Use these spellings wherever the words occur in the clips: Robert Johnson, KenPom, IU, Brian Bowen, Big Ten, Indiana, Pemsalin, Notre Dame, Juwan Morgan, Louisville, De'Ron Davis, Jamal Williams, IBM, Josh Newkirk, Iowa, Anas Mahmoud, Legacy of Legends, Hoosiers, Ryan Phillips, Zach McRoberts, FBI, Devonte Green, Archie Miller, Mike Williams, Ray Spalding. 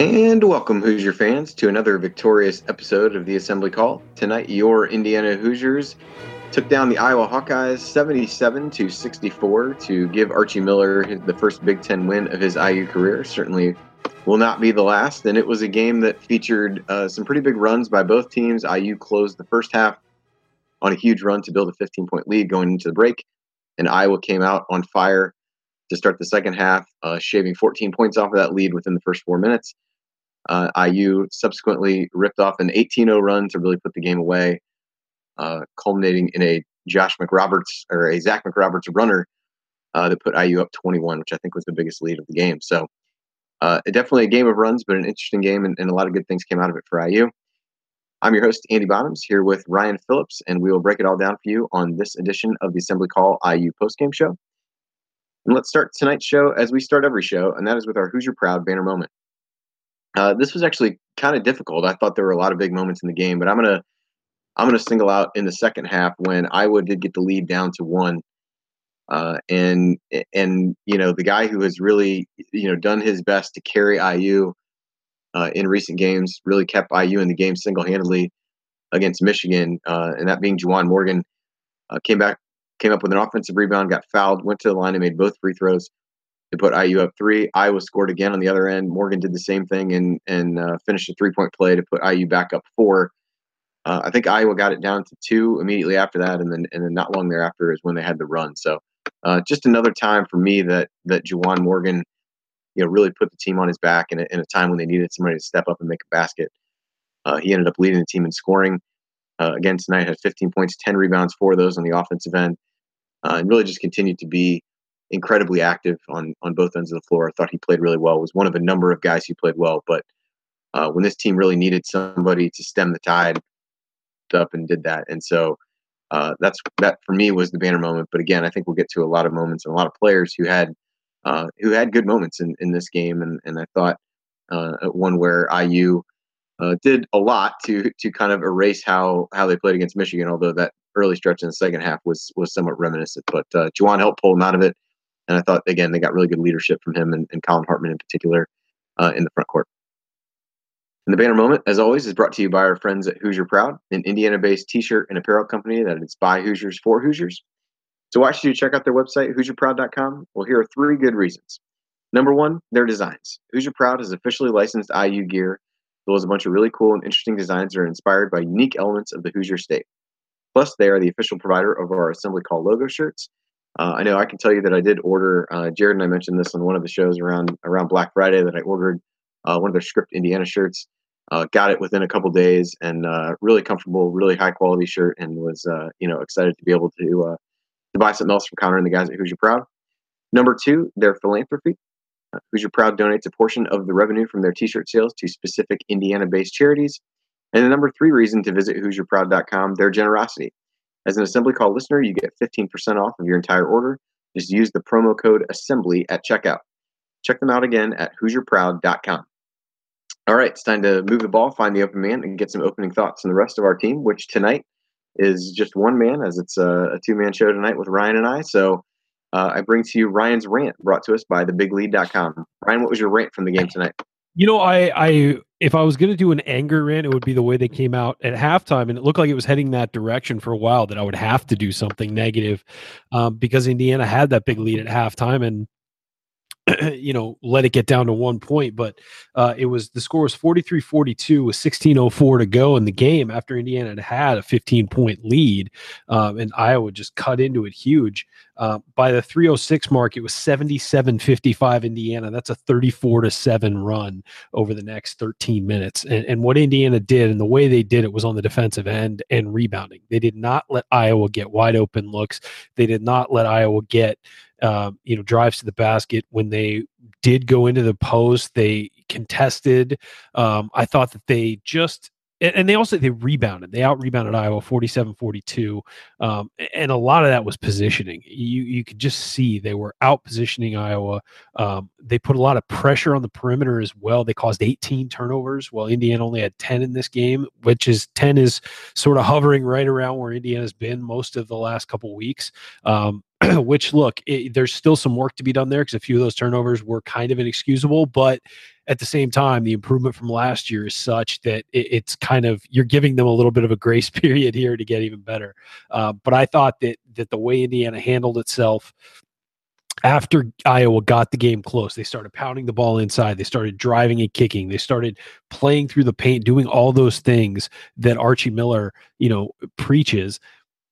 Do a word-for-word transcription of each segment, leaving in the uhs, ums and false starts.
And welcome, Hoosier fans, to another victorious episode of The Assembly Call. Tonight, your Indiana Hoosiers took down the Iowa Hawkeyes seventy-seven to sixty-four to give Archie Miller the first Big Ten win of his I U career. Certainly will not be the last. And it was a game that featured uh, some pretty big runs by both teams. I U closed the first half on a huge run to build a fifteen-point lead going into the break. And Iowa came out on fire to start the second half, uh, shaving fourteen points off of that lead within the first four minutes. Uh, I U subsequently ripped off an eighteen oh run to really put the game away, uh, culminating in a Josh McRoberts or a Zach McRoberts runner uh, that put I U up twenty-one, which I think was the biggest lead of the game. So uh, definitely a game of runs, but an interesting game, and, and a lot of good things came out of it for I U. I'm your host, Andy Bottoms, here with Ryan Phillips, and we will break it all down for you on this edition of the Assembly Call I U postgame show. And let's start tonight's show as we start every show, and that is with our Hoosier Proud banner moment. Uh, this was actually kind of difficult. I thought there were a lot of big moments in the game, but I'm gonna I'm gonna single out in the second half when Iowa did get the lead down to one, uh, and and you know the guy who has really you know done his best to carry I U uh, in recent games, really kept I U in the game single-handedly against Michigan, uh, and that being Juwan Morgan, uh, came back came up with an offensive rebound, got fouled, went to the line and made both free throws to put I U up three. Iowa scored again on the other end. Morgan did the same thing and and uh, finished a three-point play to put I U back up four. Uh, I think Iowa got it down to two immediately after that, and then and then not long thereafter is when they had the run. So uh, just another time for me that that Juwan Morgan, you know, really put the team on his back in a, in a time when they needed somebody to step up and make a basket. Uh, he ended up leading the team in scoring. Uh, again tonight, had fifteen points, ten rebounds, four of those on the offensive end, uh, and really just continued to be incredibly active on on both ends of the floor. I thought he played really well, was one of a number of guys who played well, but uh, when this team really needed somebody to stem the tide, up and did that. And so uh, that's that for me was the banner moment. But again, I think we'll get to a lot of moments and a lot of players who had uh, who had good moments in, in this game. And, and I thought uh, one where I U uh, did a lot to to kind of erase how how they played against Michigan, although that early stretch in the second half was was somewhat reminiscent. But uh, Juwan helped pull them out of it. And I thought, again, they got really good leadership from him and, and Colin Hartman in particular uh, in the front court. And the banner moment, as always, is brought to you by our friends at Hoosier Proud, an Indiana-based t-shirt and apparel company that is by Hoosiers for Hoosiers. So why should you check out their website, hoosier proud dot com? Well, here are three good reasons. Number one, their designs. Hoosier Proud is officially licensed I U gear, as well as a bunch of really cool and interesting designs that are inspired by unique elements of the Hoosier State. Plus, they are the official provider of our Assembly Call logo shirts. Uh, I know I can tell you that I did order, uh, Jared and I mentioned this on one of the shows around around Black Friday, that I ordered uh, one of their Script Indiana shirts, uh, got it within a couple days, and uh, really comfortable, really high quality shirt, and was uh, you know excited to be able to, uh, to buy something else from Connor and the guys at Hoosier Proud. Number two, their philanthropy. Uh, Hoosier Proud donates a portion of the revenue from their t-shirt sales to specific Indiana-based charities. And the number three reason to visit hoosier proud dot com, their generosity. As an Assembly Call listener, you get fifteen percent off of your entire order. Just use the promo code ASSEMBLY at checkout. Check them out again at hoosier proud dot com. All right, it's time to move the ball, find the open man, and get some opening thoughts on the rest of our team, which tonight is just one man, as it's a, a two-man show tonight with Ryan and I. So uh, I bring to you Ryan's rant, brought to us by the big lead dot com. Ryan, what was your rant from the game tonight? You know, I, I if I was going to do an anger rant, it would be the way they came out at halftime, and it looked like it was heading that direction for a while, that I would have to do something negative um, because Indiana had that big lead at halftime, and you know, let it get down to one point. But uh, it was the score was forty-three forty-two with sixteen oh four to go in the game after Indiana had had a fifteen-point lead, um, and Iowa just cut into it huge. Uh, by the three oh six mark, it was seventy-seven fifty-five Indiana. That's a thirty-four to seven run over the next thirteen minutes. And, and what Indiana did and the way they did it was on the defensive end and rebounding. They did not let Iowa get wide open looks. They did not let Iowa get Um, you know, drives to the basket. When they did go into the post, they contested. Um, I thought that they just, and, and they also, they rebounded. They out-rebounded Iowa forty-seven forty-two. Um, and a lot of that was positioning. You you could just see they were out-positioning Iowa. Um, they put a lot of pressure on the perimeter as well. They caused eighteen turnovers, while Indiana only had ten in this game, which is ten is sort of hovering right around where Indiana's been most of the last couple weeks. Um, which, look, it, there's still some work to be done there because a few of those turnovers were kind of inexcusable. But at the same time, the improvement from last year is such that it, it's kind of, you're giving them a little bit of a grace period here to get even better. Uh, but I thought that that the way Indiana handled itself after Iowa got the game close, they started pounding the ball inside. They started driving and kicking. They started playing through the paint, doing all those things that Archie Miller, you know, preaches.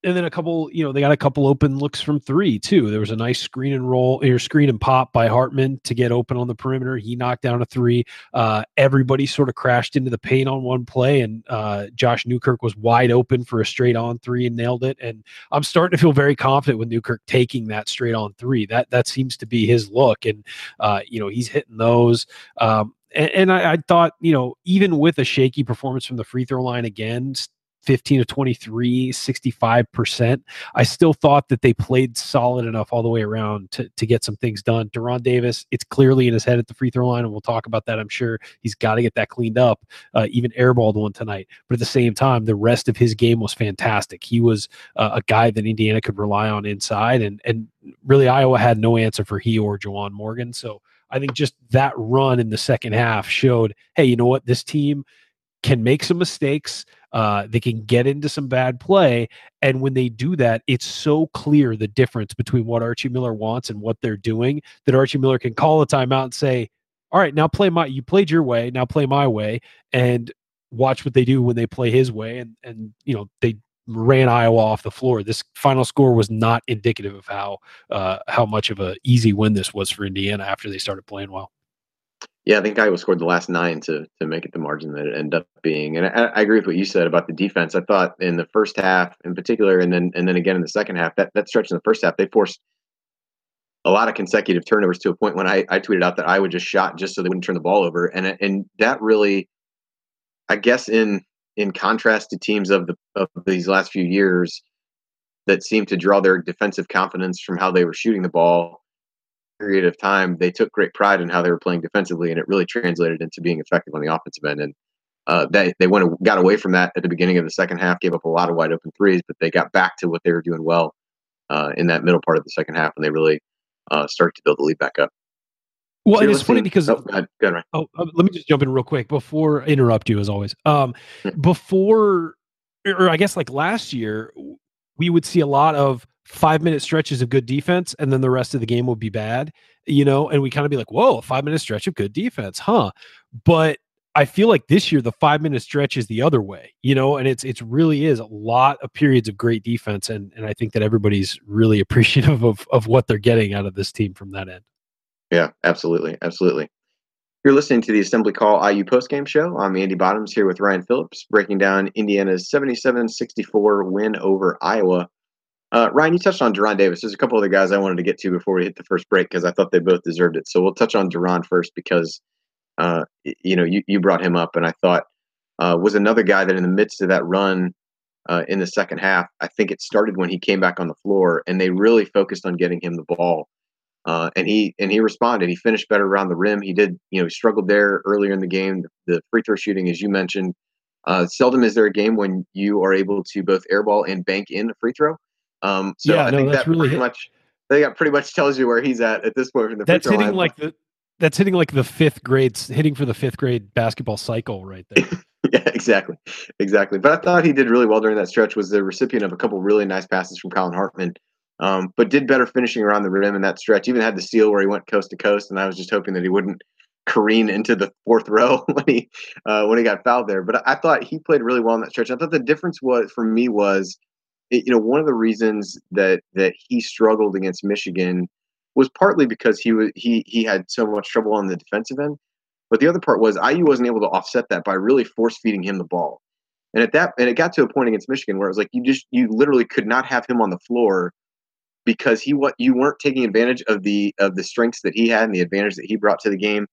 And then a couple, you know, they got a couple open looks from three too. There was a nice screen and roll, or screen and pop by Hartman to get open on the perimeter. He knocked down a three. Uh, everybody sort of crashed into the paint on one play, and uh, Josh Newkirk was wide open for a straight on three and nailed it. And I'm starting to feel very confident with Newkirk taking that straight on three. That that seems to be his look, and uh, you know, he's hitting those. Um, and and I, I thought, you know, even with a shaky performance from the free throw line again, fifteen of twenty-three, sixty-five percent. I still thought that they played solid enough all the way around to, to get some things done. De'Ron Davis, it's clearly in his head at the free throw line, and we'll talk about that, I'm sure. He's got to get that cleaned up, uh, even airballed one tonight. But at the same time, the rest of his game was fantastic. He was uh, a guy that Indiana could rely on inside, and and really Iowa had no answer for he or Juwan Morgan. So I think just that run in the second half showed, hey, you know what, this team can make some mistakes. Uh, they can get into some bad play. And when they do that, it's so clear the difference between what Archie Miller wants and what they're doing that Archie Miller can call a timeout and say, all right, now play my, you played your way, now play my way, and watch what they do when they play his way. And, and, you know, they ran Iowa off the floor. This final score was not indicative of how, uh, how much of an easy win this was for Indiana after they started playing well. Yeah, I think Iowa scored the last nine to to make it the margin that it ended up being. And I, I agree with what you said about the defense. I thought in the first half in particular, and then and then again in the second half, that, that stretch in the first half, they forced a lot of consecutive turnovers to a point when I, I tweeted out that Iowa just shot just so they wouldn't turn the ball over. And and that really, I guess in in contrast to teams of the of these last few years that seemed to draw their defensive confidence from how they were shooting the ball, period of time, they took great pride in how they were playing defensively, and it really translated into being effective on the offensive end. And uh, they, they went got away from that at the beginning of the second half, gave up a lot of wide open threes, but they got back to what they were doing well uh, in that middle part of the second half, and they really uh, started to build the lead back up. Well, so and it's listening. Funny because oh, God, God, right. oh, let me just jump in real quick before I interrupt you as always. Um, before, or I guess like last year, we would see a lot of five-minute stretches of good defense, and then the rest of the game will be bad, you know, and we kind of be like, whoa, a five-minute stretch of good defense, huh? But I feel like this year the five-minute stretch is the other way, you know, and it's it's really is a lot of periods of great defense, and and I think that everybody's really appreciative of of what they're getting out of this team from that end. Yeah, absolutely, absolutely. You're listening to the Assembly Call I U postgame show. I'm Andy Bottoms here with Ryan Phillips, breaking down Indiana's seventy-seven sixty-four win over Iowa. Uh, Ryan, you touched on De'Ron Davis. There's a couple other guys I wanted to get to before we hit the first break because I thought they both deserved it. So we'll touch on De'Ron first because, uh, you know, you, you brought him up, and I thought uh, was another guy that in the midst of that run uh, in the second half, I think it started when he came back on the floor, and they really focused on getting him the ball. Uh, and he and he responded. He finished better around the rim. He did, you know, he struggled there earlier in the game. The, the free throw shooting, as you mentioned, uh, seldom is there a game when you are able to both airball and bank in a free throw. Um, so yeah, I no, think that really pretty hit. much, I think that pretty much tells you where he's at at this point. From the that's hitting line. like the, that's hitting like the fifth grade, hitting for the fifth grade basketball cycle right there. Yeah, exactly. Exactly. But I thought he did really well during that stretch, was the recipient of a couple really nice passes from Colin Hartman. um, but did better finishing around the rim in that stretch. Even had the steal where he went coast to coast, and I was just hoping that he wouldn't careen into the fourth row when he uh, when he got fouled there. But I thought he played really well in that stretch. I thought the difference was for me was, it, you know, one of the reasons that that he struggled against Michigan was partly because he was he he had so much trouble on the defensive end. But the other part was I U wasn't able to offset that by really force feeding him the ball. And at that, and it got to a point against Michigan where it was like you just you literally could not have him on the floor because he what you weren't taking advantage of the of the strengths that he had and the advantage that he brought to the game,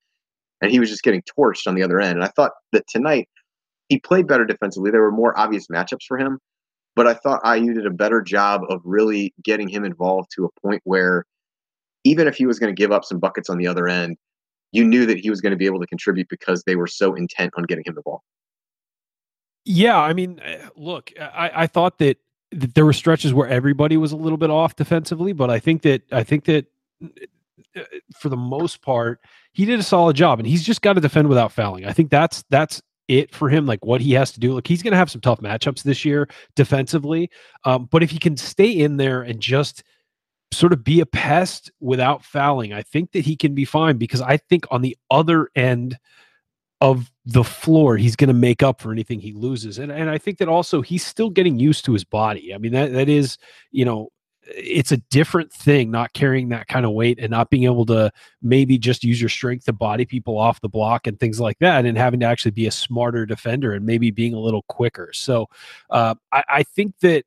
and he was just getting torched on the other end. And I thought that tonight he played better defensively. There were more obvious matchups for him, but I thought I U did a better job of really getting him involved to a point where even if he was going to give up some buckets on the other end, you knew that he was going to be able to contribute because they were so intent on getting him the ball. Yeah, I mean, look, I, I thought that, that there were stretches where everybody was a little bit off defensively, but I think that I think that for the most part, he did a solid job, and he's just got to defend without fouling. I think that's that's it for him, like what he has to do. Like, he's going to have some tough matchups this year defensively, um, but if he can stay in there and just sort of be a pest without fouling, I think that he can be fine, because I think on the other end of the floor, he's going to make up for anything he loses. And and I think that also he's still getting used to his body. I mean, that that is, you know, it's a different thing not carrying that kind of weight and not being able to maybe just use your strength to body people off the block and things like that, and having to actually be a smarter defender and maybe being a little quicker. So uh, I, I think that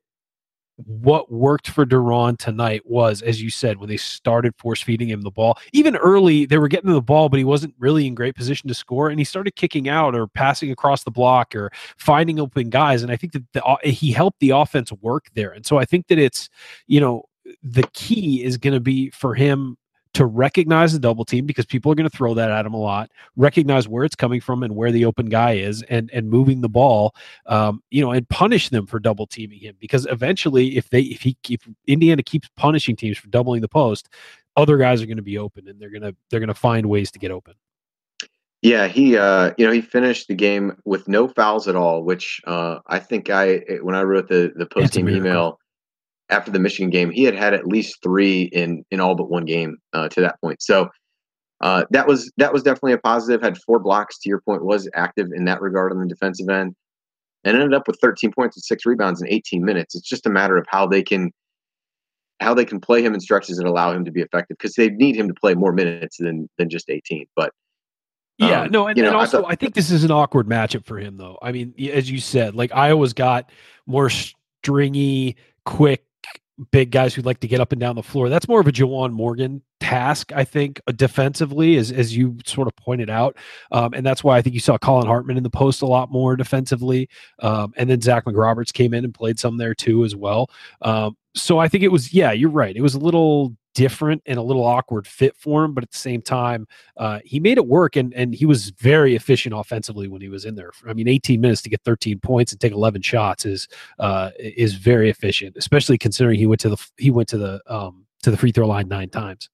what worked for De'Ron tonight was, as you said, when they started force feeding him the ball, even early, they were getting to the ball, but he wasn't really in great position to score. And he started kicking out or passing across the block or finding open guys. And I think that the, he helped the offense work there. And so I think that it's, you know, the key is going to be for him to recognize the double team, because people are going to throw that at him a lot, recognize where it's coming from and where the open guy is, and and moving the ball, um, you know, and punish them for double teaming him. Because eventually if they, if he, if Indiana keeps punishing teams for doubling the post, other guys are going to be open, and they're going to, they're going to find ways to get open. Yeah. He, uh, you know, he finished the game with no fouls at all, which uh, I think I, when I wrote the, the post game email after the Michigan game, he had had at least three in, in all but one game uh, to that point. So uh, that was that was definitely a positive. Had four blocks, to your point, was active in that regard on the defensive end, and ended up with thirteen points and six rebounds in eighteen minutes. It's just a matter of how they can how they can play him in stretches and allow him to be effective, because they need him to play more minutes than than just eighteen. But um, yeah, no, and, you know, and also I, thought, I think this is an awkward matchup for him, though. I mean, as you said, like, Iowa's got more stringy, quick, big guys who'd like to get up and down the floor. That's more of a Juwan Morgan task, I think, defensively, as as you sort of pointed out. Um, and that's why I think you saw Colin Hartman in the post a lot more defensively. Um, and then Zach McRoberts came in and played some there too as well. Um, so I think it was, yeah, you're right. It was a little different and a little awkward fit for him, but at the same time, uh, he made it work, and and he was very efficient offensively when he was in there. I mean, eighteen minutes to get thirteen points and take eleven shots is uh, is very efficient, especially considering he went to the he went to the um, to the free throw line nine times.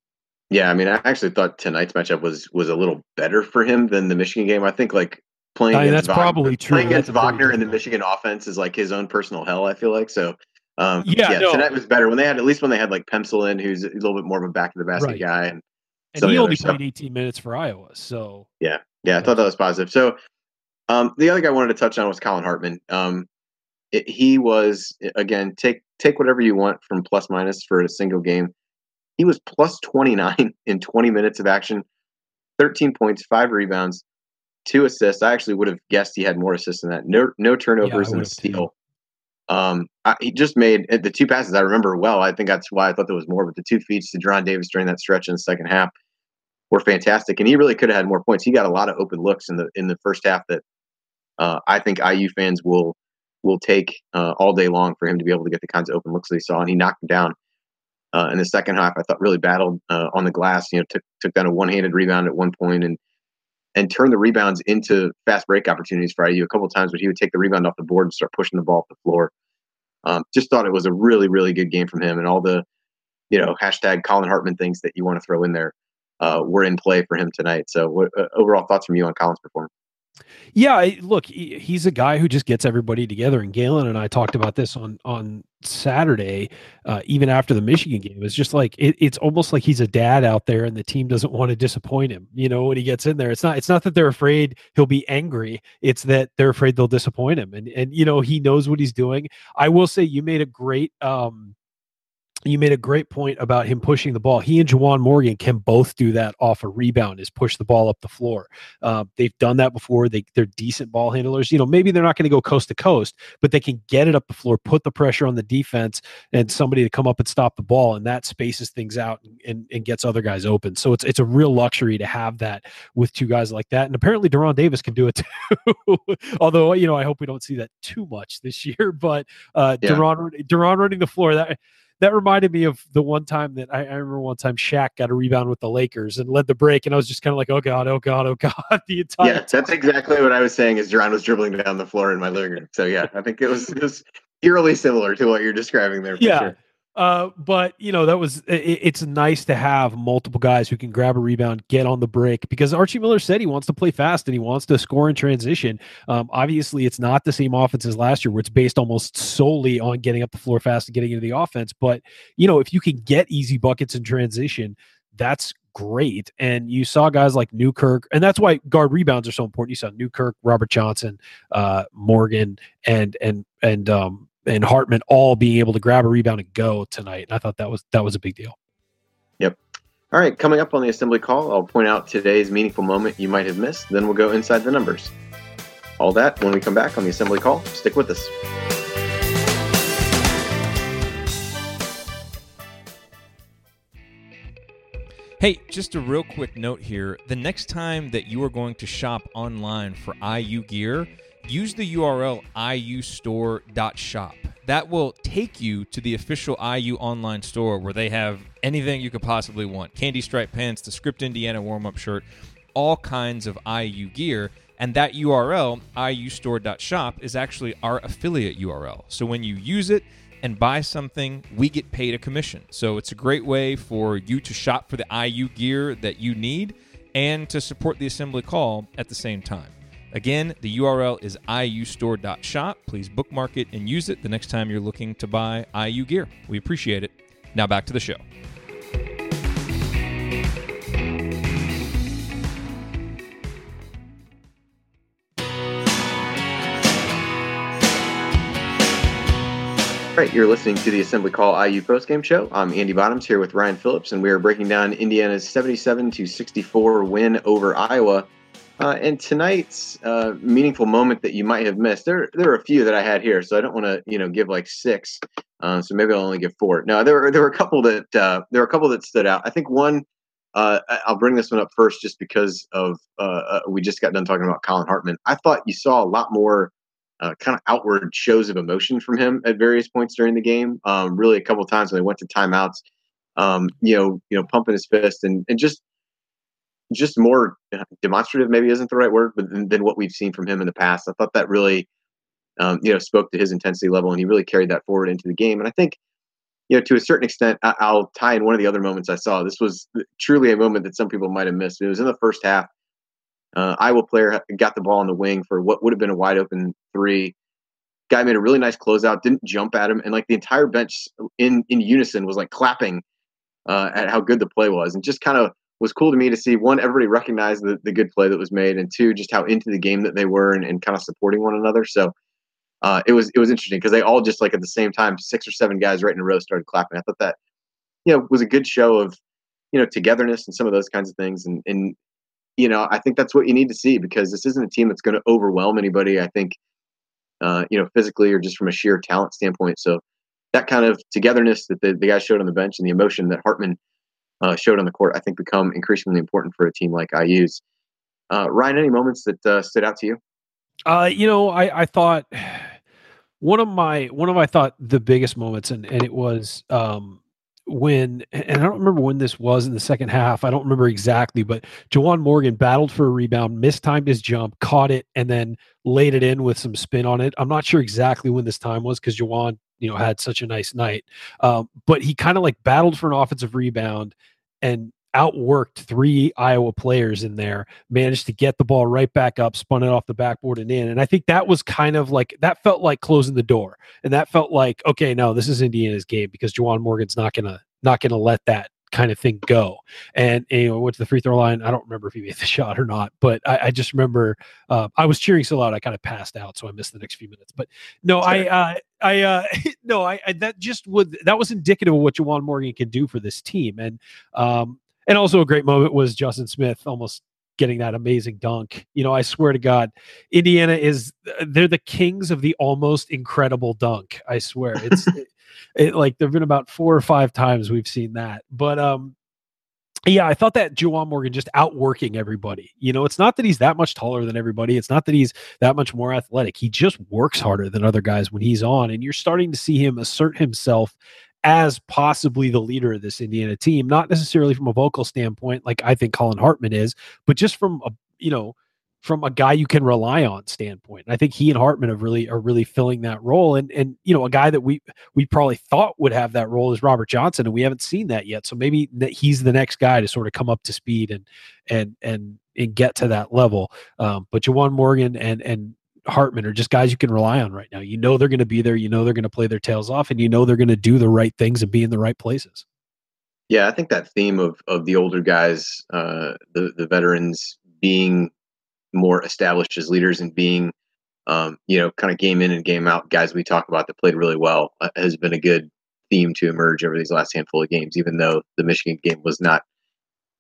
Yeah, I mean, I actually thought tonight's matchup was was a little better for him than the Michigan game. I think like playing I mean, against that's Wagner, probably true. Playing against that's Wagner in the Michigan offense is like his own personal hell, I feel like. So. Um, yeah, yeah no. Tonight was better when they had, at least when they had like Pemsalin, who's a little bit more of a back of the basket right. guy, and, and he only played eighteen minutes for Iowa. So yeah, yeah, I thought that was positive. So um, the other guy I wanted to touch on was Colin Hartman. Um, it, he was again take take whatever you want from plus minus for a single game. He was plus twenty nine in twenty minutes of action, thirteen points, five rebounds, two assists. I actually would have guessed he had more assists than that. No, no turnovers yeah, and a steal. Too. Um, I, he just made the two passes I remember well. I think that's why I thought there was more, but the two feeds to De'Ron Davis during that stretch in the second half were fantastic, and he really could have had more points. He got a lot of open looks in the in the first half that uh, I think I U fans will will take uh, all day long for him to be able to get the kinds of open looks that he saw, and he knocked them down uh, in the second half. I thought really battled uh, on the glass. You know, took took down a one handed rebound at one point, and and turned the rebounds into fast break opportunities for I U a couple of times, but he would take the rebound off the board and start pushing the ball off the floor. Um, just thought it was a really, really good game from him, and all the, you know, hashtag Colin Hartman things that you want to throw in there uh, were in play for him tonight. So what uh, overall thoughts from you on Colin's performance? Yeah, look, he's a guy who just gets everybody together. And Galen and I talked about this on on Saturday, uh, even after the Michigan game. It's just like it, it's almost like he's a dad out there, and the team doesn't want to disappoint him. You know, when he gets in there, it's not it's not that they're afraid he'll be angry. It's that they're afraid they'll disappoint him. And and you know, he knows what he's doing. I will say, you made a great. Um, You made a great point about him pushing the ball. He and Juwan Morgan can both do that off a rebound, is push the ball up the floor. Uh, they've done that before. They, they're decent ball handlers. You know, maybe they're not going to go coast to coast, but they can get it up the floor, put the pressure on the defense and somebody to come up and stop the ball. And that spaces things out and, and, and gets other guys open. So it's, it's a real luxury to have that with two guys like that. And apparently De'Ron Davis can do it too. Although, you know, I hope we don't see that too much this year, but uh, yeah. De'Ron, De'Ron running the floor, that, That reminded me of the one time that I, I remember one time Shaq got a rebound with the Lakers and led the break. And I was just kind of like, oh God, oh God, oh God. The entire yeah, that's time. Exactly what I was saying as De'Ron was dribbling down the floor in my living room. So yeah, I think it was, it was eerily similar to what you're describing there. For yeah. Sure. Uh, but you know, that was, it, it's nice to have multiple guys who can grab a rebound, get on the break, because Archie Miller said he wants to play fast and he wants to score in transition. Um, obviously it's not the same offense as last year, where it's based almost solely on getting up the floor fast and getting into the offense. But you know, if you can get easy buckets in transition, that's great. And you saw guys like Newkirk, and that's why guard rebounds are so important. You saw Newkirk, Robert Johnson, uh, Morgan, and, and, and, um, and Hartman all being able to grab a rebound and go tonight. And I thought that was, that was a big deal. Yep. All right. Coming up on the Assembly Call, I'll point out today's meaningful moment you might have missed. Then we'll go inside the numbers. All that when we come back on the Assembly Call. Stick with us. Hey, just a real quick note here. The next time that you are going to shop online for I U gear, use the U R L I U store dot shop. That will take you to the official I U online store, where they have anything you could possibly want. Candy stripe pants, the Script Indiana warm-up shirt, all kinds of I U gear. And that U R L, I U store dot shop, is actually our affiliate U R L. So when you use it and buy something, we get paid a commission. So it's a great way for you to shop for the I U gear that you need and to support the Assembly Call at the same time. Again, the U R L is I U store dot shop. Please bookmark it and use it the next time you're looking to buy I U gear. We appreciate it. Now back to the show. All right, you're listening to the Assembly Call I U postgame show. I'm Andy Bottoms here with Ryan Phillips, and we are breaking down Indiana's seventy-seven to sixty-four win over Iowa. Uh, and tonight's uh, meaningful moment that you might have missed, there there are a few that I had here, so I don't want to, you know, give like six. Uh, so maybe I'll only give four. No, there were there were a couple that uh, there were a couple that stood out. I think one, uh, I'll bring this one up first, just because of uh, uh, we just got done talking about Colin Hartman. I thought you saw a lot more uh, kind of outward shows of emotion from him at various points during the game. Um, really, a couple of times when they went to timeouts, um, you know, you know, pumping his fist and and just. just more demonstrative, maybe isn't the right word, but than, than what we've seen from him in the past. I thought that really, um, you know, spoke to his intensity level, and he really carried that forward into the game. And I think, you know, to a certain extent, I, I'll tie in one of the other moments I saw. This was truly a moment that some people might have missed. It was in the first half. Uh, Iowa player got the ball on the wing for what would have been a wide open three. Guy made a really nice closeout, didn't jump at him, and like the entire bench in in unison was like clapping uh, at how good the play was, and just kind of. Was cool to me to see, one, everybody recognized the, the good play that was made, and two, just how into the game that they were and, and kind of supporting one another. So uh, it was it was interesting because they all just like at the same time, six or seven guys right in a row started clapping. I thought that, you know, was a good show of, you know, togetherness and some of those kinds of things. And, and you know, I think that's what you need to see, because this isn't a team that's going to overwhelm anybody, I think, uh, you know, physically or just from a sheer talent standpoint. So that kind of togetherness that the, the guys showed on the bench and the emotion that Hartman Uh, showed on the court, I think, become increasingly important for a team like I U's. Uh, Ryan, any moments that uh, stood out to you? Uh, you know, I, I thought one of my one of I thought the biggest moments, and and it was um, when, and I don't remember when this was in the second half. I don't remember exactly, but Juwan Morgan battled for a rebound, mistimed his jump, caught it, and then laid it in with some spin on it. I'm not sure exactly when this time was, because Juwan, you know, had such a nice night, um, but he kind of like battled for an offensive rebound. And outworked three Iowa players in there, managed to get the ball right back up, spun it off the backboard and in. And I think that was kind of like, that felt like closing the door. And that felt like, okay, no, this is Indiana's game, because Juwan Morgan's not going to, not going to let that kind of thing go. And, and you know, went to the free throw line. I don't remember if he made the shot or not, but I, I just remember uh, I was cheering so loud I kind of passed out, so I missed the next few minutes. But no, I, uh, I, uh, no, I, I, that just would, that was indicative of what Juwan Morgan can do for this team. And, um, and also a great moment was Justin Smith almost getting that amazing dunk. You know, I swear to God, Indiana is, they're the kings of the almost incredible dunk. I swear it's it, it, like, there've been about four or five times we've seen that, but, um, yeah, I thought that Juwan Morgan just outworking everybody. You know, it's not that he's that much taller than everybody. It's not that he's that much more athletic. He just works harder than other guys when he's on, and you're starting to see him assert himself as possibly the leader of this Indiana team, not necessarily from a vocal standpoint, like I think Colin Hartman is, but just from a, you know, from a guy you can rely on standpoint. And I think he and Hartman have really are really filling that role. And, and, you know, a guy that we, we probably thought would have that role is Robert Johnson, and we haven't seen that yet. So maybe that he's the next guy to sort of come up to speed and, and, and, and get to that level. Um, but Juwan Morgan and, and, Hartman are just guys you can rely on right now. You know they're going to be there. You know they're going to play their tails off, and you know they're going to do the right things and be in the right places. Yeah, I think that theme of of the older guys, uh, the the veterans being more established as leaders and being, um, you know, kind of game in and game out guys we talk about that played really well uh, has been a good theme to emerge over these last handful of games. Even though the Michigan game was not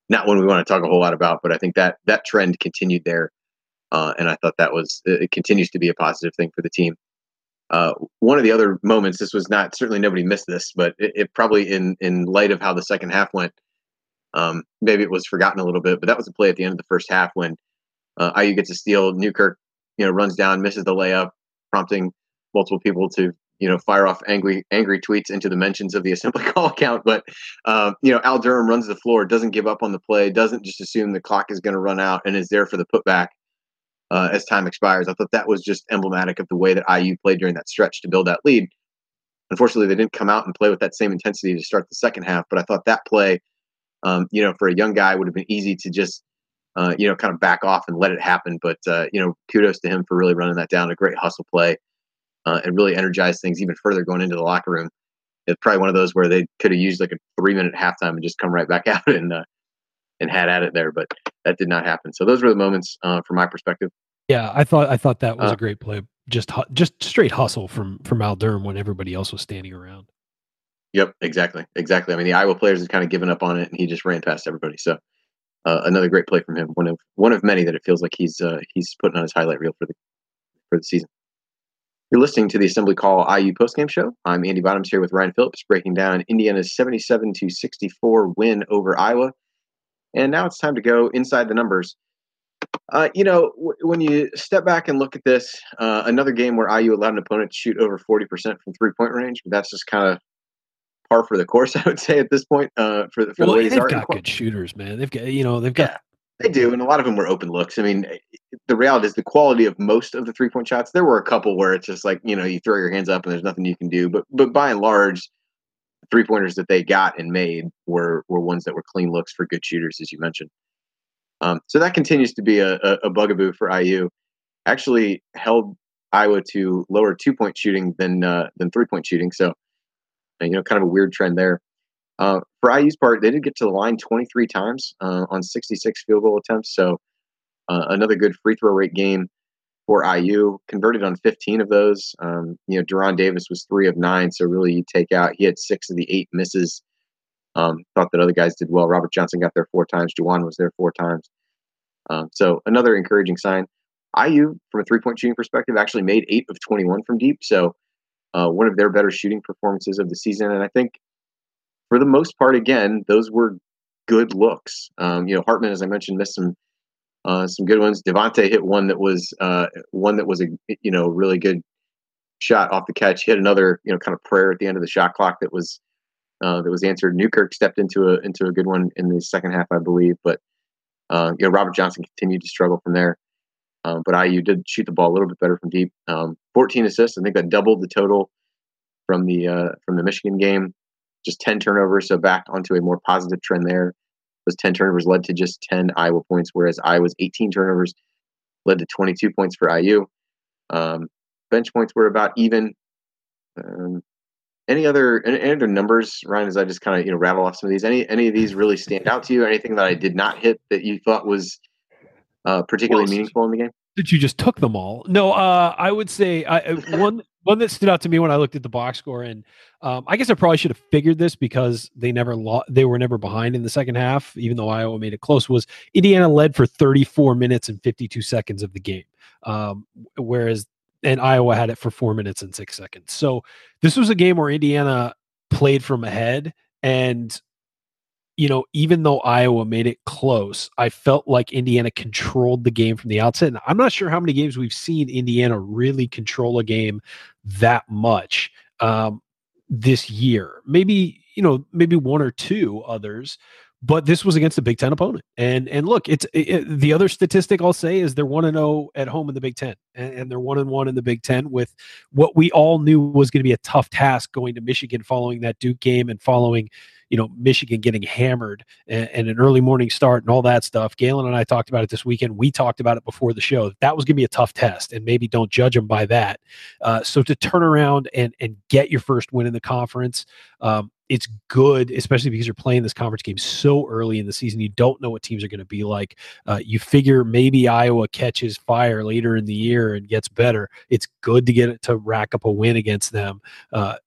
not one we want to talk a whole lot about, but I think that that trend continued there. Uh, and I thought that was, it continues to be a positive thing for the team. Uh, one of the other moments, this was not, certainly nobody missed this, but it, it probably in, in light of how the second half went, um, maybe it was forgotten a little bit, but that was a play at the end of the first half when uh, I U gets a steal, Newkirk, you know, runs down, misses the layup, prompting multiple people to, you know, fire off angry, angry tweets into the mentions of the Assembly Call account. But, uh, you know, Al Durham runs the floor, doesn't give up on the play, doesn't just assume the clock is going to run out, and is there for the putback. Uh, as time expires. I thought that was just emblematic of the way that I U played during that stretch to build that lead. Unfortunately, they didn't come out and play with that same intensity to start the second half, but I thought that play, um, you know, for a young guy would have been easy to just, uh, you know, kind of back off and let it happen. But, uh, you know, kudos to him for really running that down. A great hustle play. Uh, it really energized things even further going into the locker room. It's probably one of those where they could have used like a three-minute halftime and just come right back out and uh, and had at it there, but that did not happen. So those were the moments uh, from my perspective. Yeah, I thought I thought that was uh, a great play. Just hu- just straight hustle from from Al Durham when everybody else was standing around. Yep, exactly, exactly. I mean, the Iowa players had kind of given up on it, and he just ran past everybody. So uh, another great play from him. One of one of many that it feels like he's uh, he's putting on his highlight reel for the for the season. You're listening to the Assembly Call I U postgame show. I'm Andy Bottoms here with Ryan Phillips, breaking down Indiana's seventy-seven to sixty-four win over Iowa. And now it's time to go inside the numbers. Uh, you know, w- when you step back and look at this, uh, another game where I U allowed an opponent to shoot over forty percent from three-point range. But that's just kind of par for the course, I would say, at this point. Uh, for the, for well, the way they've got good shooters, man. They've got, you know, they've got. Yeah, they do, and a lot of them were open looks. I mean, the reality is the quality of most of the three-point shots. There were a couple where it's just like, you know, you throw your hands up and there's nothing you can do. But but by and large, three pointers that they got and made were were ones that were clean looks for good shooters, as you mentioned. Um, so that continues to be a, a, a bugaboo for I U. Actually held Iowa to lower two point shooting than uh, than three point shooting. So you know, kind of a weird trend there. Uh, for I U's part, they did get to the line twenty-three times uh, on sixty-six field goal attempts. So uh, another good free throw rate game for I U. Converted on fifteen of those. Um, you know, De'Ron Davis was three of nine, so really you take out, he had six of the eight misses. Um, thought that other guys did well. Robert Johnson got there four times. Juwan was there four times. Um, so another encouraging sign. I U, from a three-point shooting perspective, actually made eight of twenty-one from deep, so uh, one of their better shooting performances of the season. And I think, for the most part, again, those were good looks. Um, you know, Hartman, as I mentioned, missed some Uh, some good ones. Devonte hit one that was uh, one that was a you know really good shot off the catch. Hit another you know kind of prayer at the end of the shot clock that was uh, that was answered. Newkirk stepped into a into a good one in the second half, I believe. But uh, you know Robert Johnson continued to struggle from there. Um, but I U did shoot the ball a little bit better from deep. Um, fourteen assists. I think that doubled the total from the uh, from the Michigan game. Just ten turnovers, so back onto a more positive trend there. Those ten turnovers led to just ten Iowa points, whereas Iowa's eighteen turnovers led to twenty-two points for I U. Um, bench points were about even. Um, any other any, any other numbers, Ryan? As I just kind of you know rattle off some of these, any any of these really stand out to you? Anything that I did not hit that you thought was uh, particularly well, meaningful in the game? That you just took them all? No, uh, I would say I, one one that stood out to me when I looked at the box score, and um, I guess I probably should have figured this because they never lo- they were never behind in the second half, even though Iowa made it close. Was Indiana led for thirty-four minutes and fifty-two seconds of the game, um, whereas and Iowa had it for four minutes and six seconds. So this was a game where Indiana played from ahead, and you know, even though Iowa made it close, I felt like Indiana controlled the game from the outset. And I'm not sure how many games we've seen Indiana really control a game that much um, this year. Maybe, you know, maybe one or two others, but this was against a Big Ten opponent. And and look, it's it, the other statistic I'll say is they're one and zero at home in the Big Ten, and, and they're one and one in the Big Ten with what we all knew was going to be a tough task going to Michigan following that Duke game and following. You know, Michigan getting hammered and, and an early morning start and all that stuff. Galen and I talked about it this weekend. We talked about it before the show. That was going to be a tough test, and maybe don't judge them by that. Uh, so to turn around and and get your first win in the conference, um, it's good, especially because you're playing this conference game so early in the season. You don't know what teams are going to be like. Uh, you figure maybe Iowa catches fire later in the year and gets better. It's good to get it to rack up a win against them. Uh,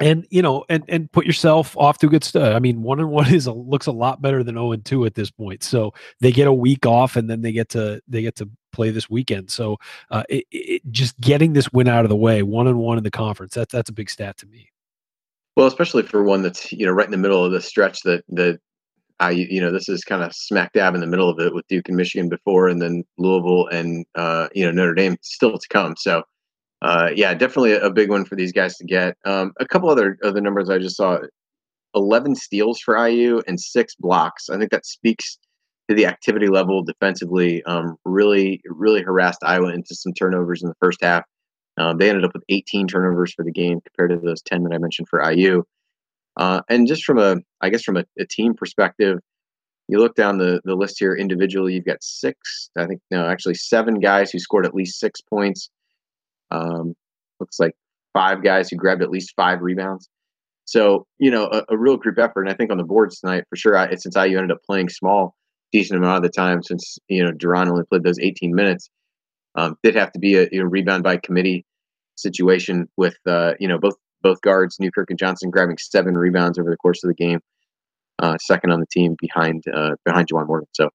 And, you know, and and put yourself off to a good start. I mean, one and one is a, looks a lot better than zero and two at this point. So they get a week off, and then they get to they get to play this weekend. So uh, it, it, just getting this win out of the way, one and one in the conference, that's that's a big stat to me. Well, especially for one that's you know right in the middle of the stretch that that I you know this is kind of smack dab in the middle of it with Duke and Michigan before, and then Louisville and uh, you know Notre Dame still to come. So. Uh, yeah, definitely a, a big one for these guys to get. Um, a couple other other numbers I just saw: eleven steals for I U and six blocks. I think that speaks to the activity level defensively. Um, really, really harassed Iowa into some turnovers in the first half. Um, they ended up with eighteen turnovers for the game compared to those ten that I mentioned for I U. Uh, and just from a, I guess from a, a team perspective, you look down the the list here individually. You've got six, I think, no, actually seven guys who scored at least six points. Um, looks like five guys who grabbed at least five rebounds. So, you know, a, a real group effort. And I think on the boards tonight, for sure, I, since I U ended up playing small, decent amount of the time since, you know, De'Ron only played those eighteen minutes, um, did have to be a you know, rebound by committee situation with, uh, you know, both, both guards, Newkirk and Johnson, grabbing seven rebounds over the course of the game. Uh, second on the team behind, uh, behind Juwan Morgan. So,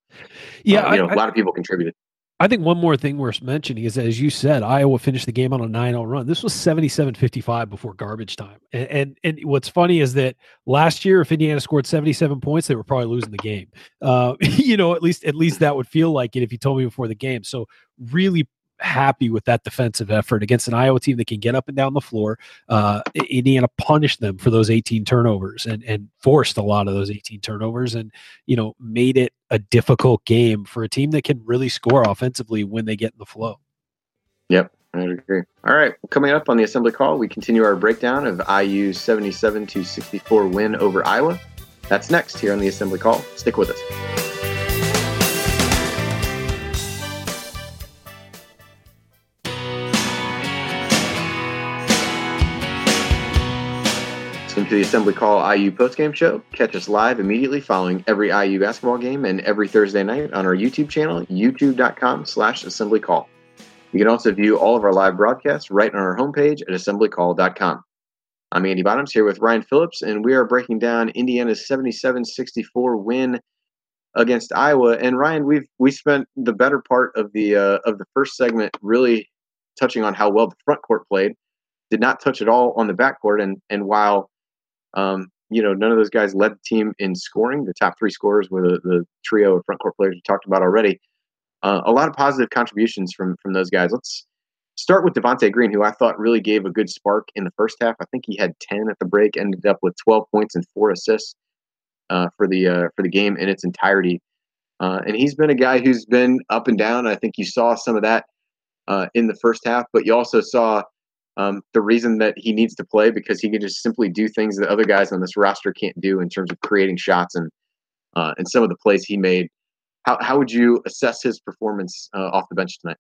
yeah, uh, you know, I, I, a lot of people contributed. I think one more thing worth mentioning is, as you said, Iowa finished the game on a nine oh run. This was seventy-seven fifty-five before garbage time. And, and and what's funny is that last year, if Indiana scored seventy-seven points, they were probably losing the game. Uh, you know, at least at least that would feel like it if you told me before the game. So really happy with that defensive effort against an Iowa team that can get up and down the floor. Uh, Indiana punished them for those eighteen turnovers and and forced a lot of those eighteen turnovers, and you know made it a difficult game for a team that can really score offensively when they get in the flow. Yep, I agree. All right, coming up on the Assembly Call, we continue our breakdown of I U's seventy-seven to sixty-four win over Iowa. That's next here on the Assembly Call. Stick with us. To the Assembly Call I U postgame show. Catch us live immediately following every I U basketball game and every Thursday night on our YouTube channel, youtube.com slash Assembly Call. You can also view all of our live broadcasts right on our homepage at assembly call dot com. I'm Andy Bottoms here with Ryan Phillips, and we are breaking down Indiana's seventy-seven sixty-four win against Iowa. And Ryan, we've we spent the better part of the uh, of the first segment really touching on how well the front court played. Did not touch at all on the backcourt, and and while Um, you know, none of those guys led the team in scoring. The top three scorers were the, the trio of front court players we talked about already. Uh, a lot of positive contributions from from those guys. Let's start with Devonte Green, who I thought really gave a good spark in the first half. I think he had ten at the break, ended up with twelve points and four assists uh, for the uh, for the game in its entirety. Uh, and he's been a guy who's been up and down. I think you saw some of that uh, in the first half, but you also saw Um, the reason that he needs to play, because he can just simply do things that other guys on this roster can't do in terms of creating shots and uh, and some of the plays he made. How how would you assess his performance uh, off the bench tonight?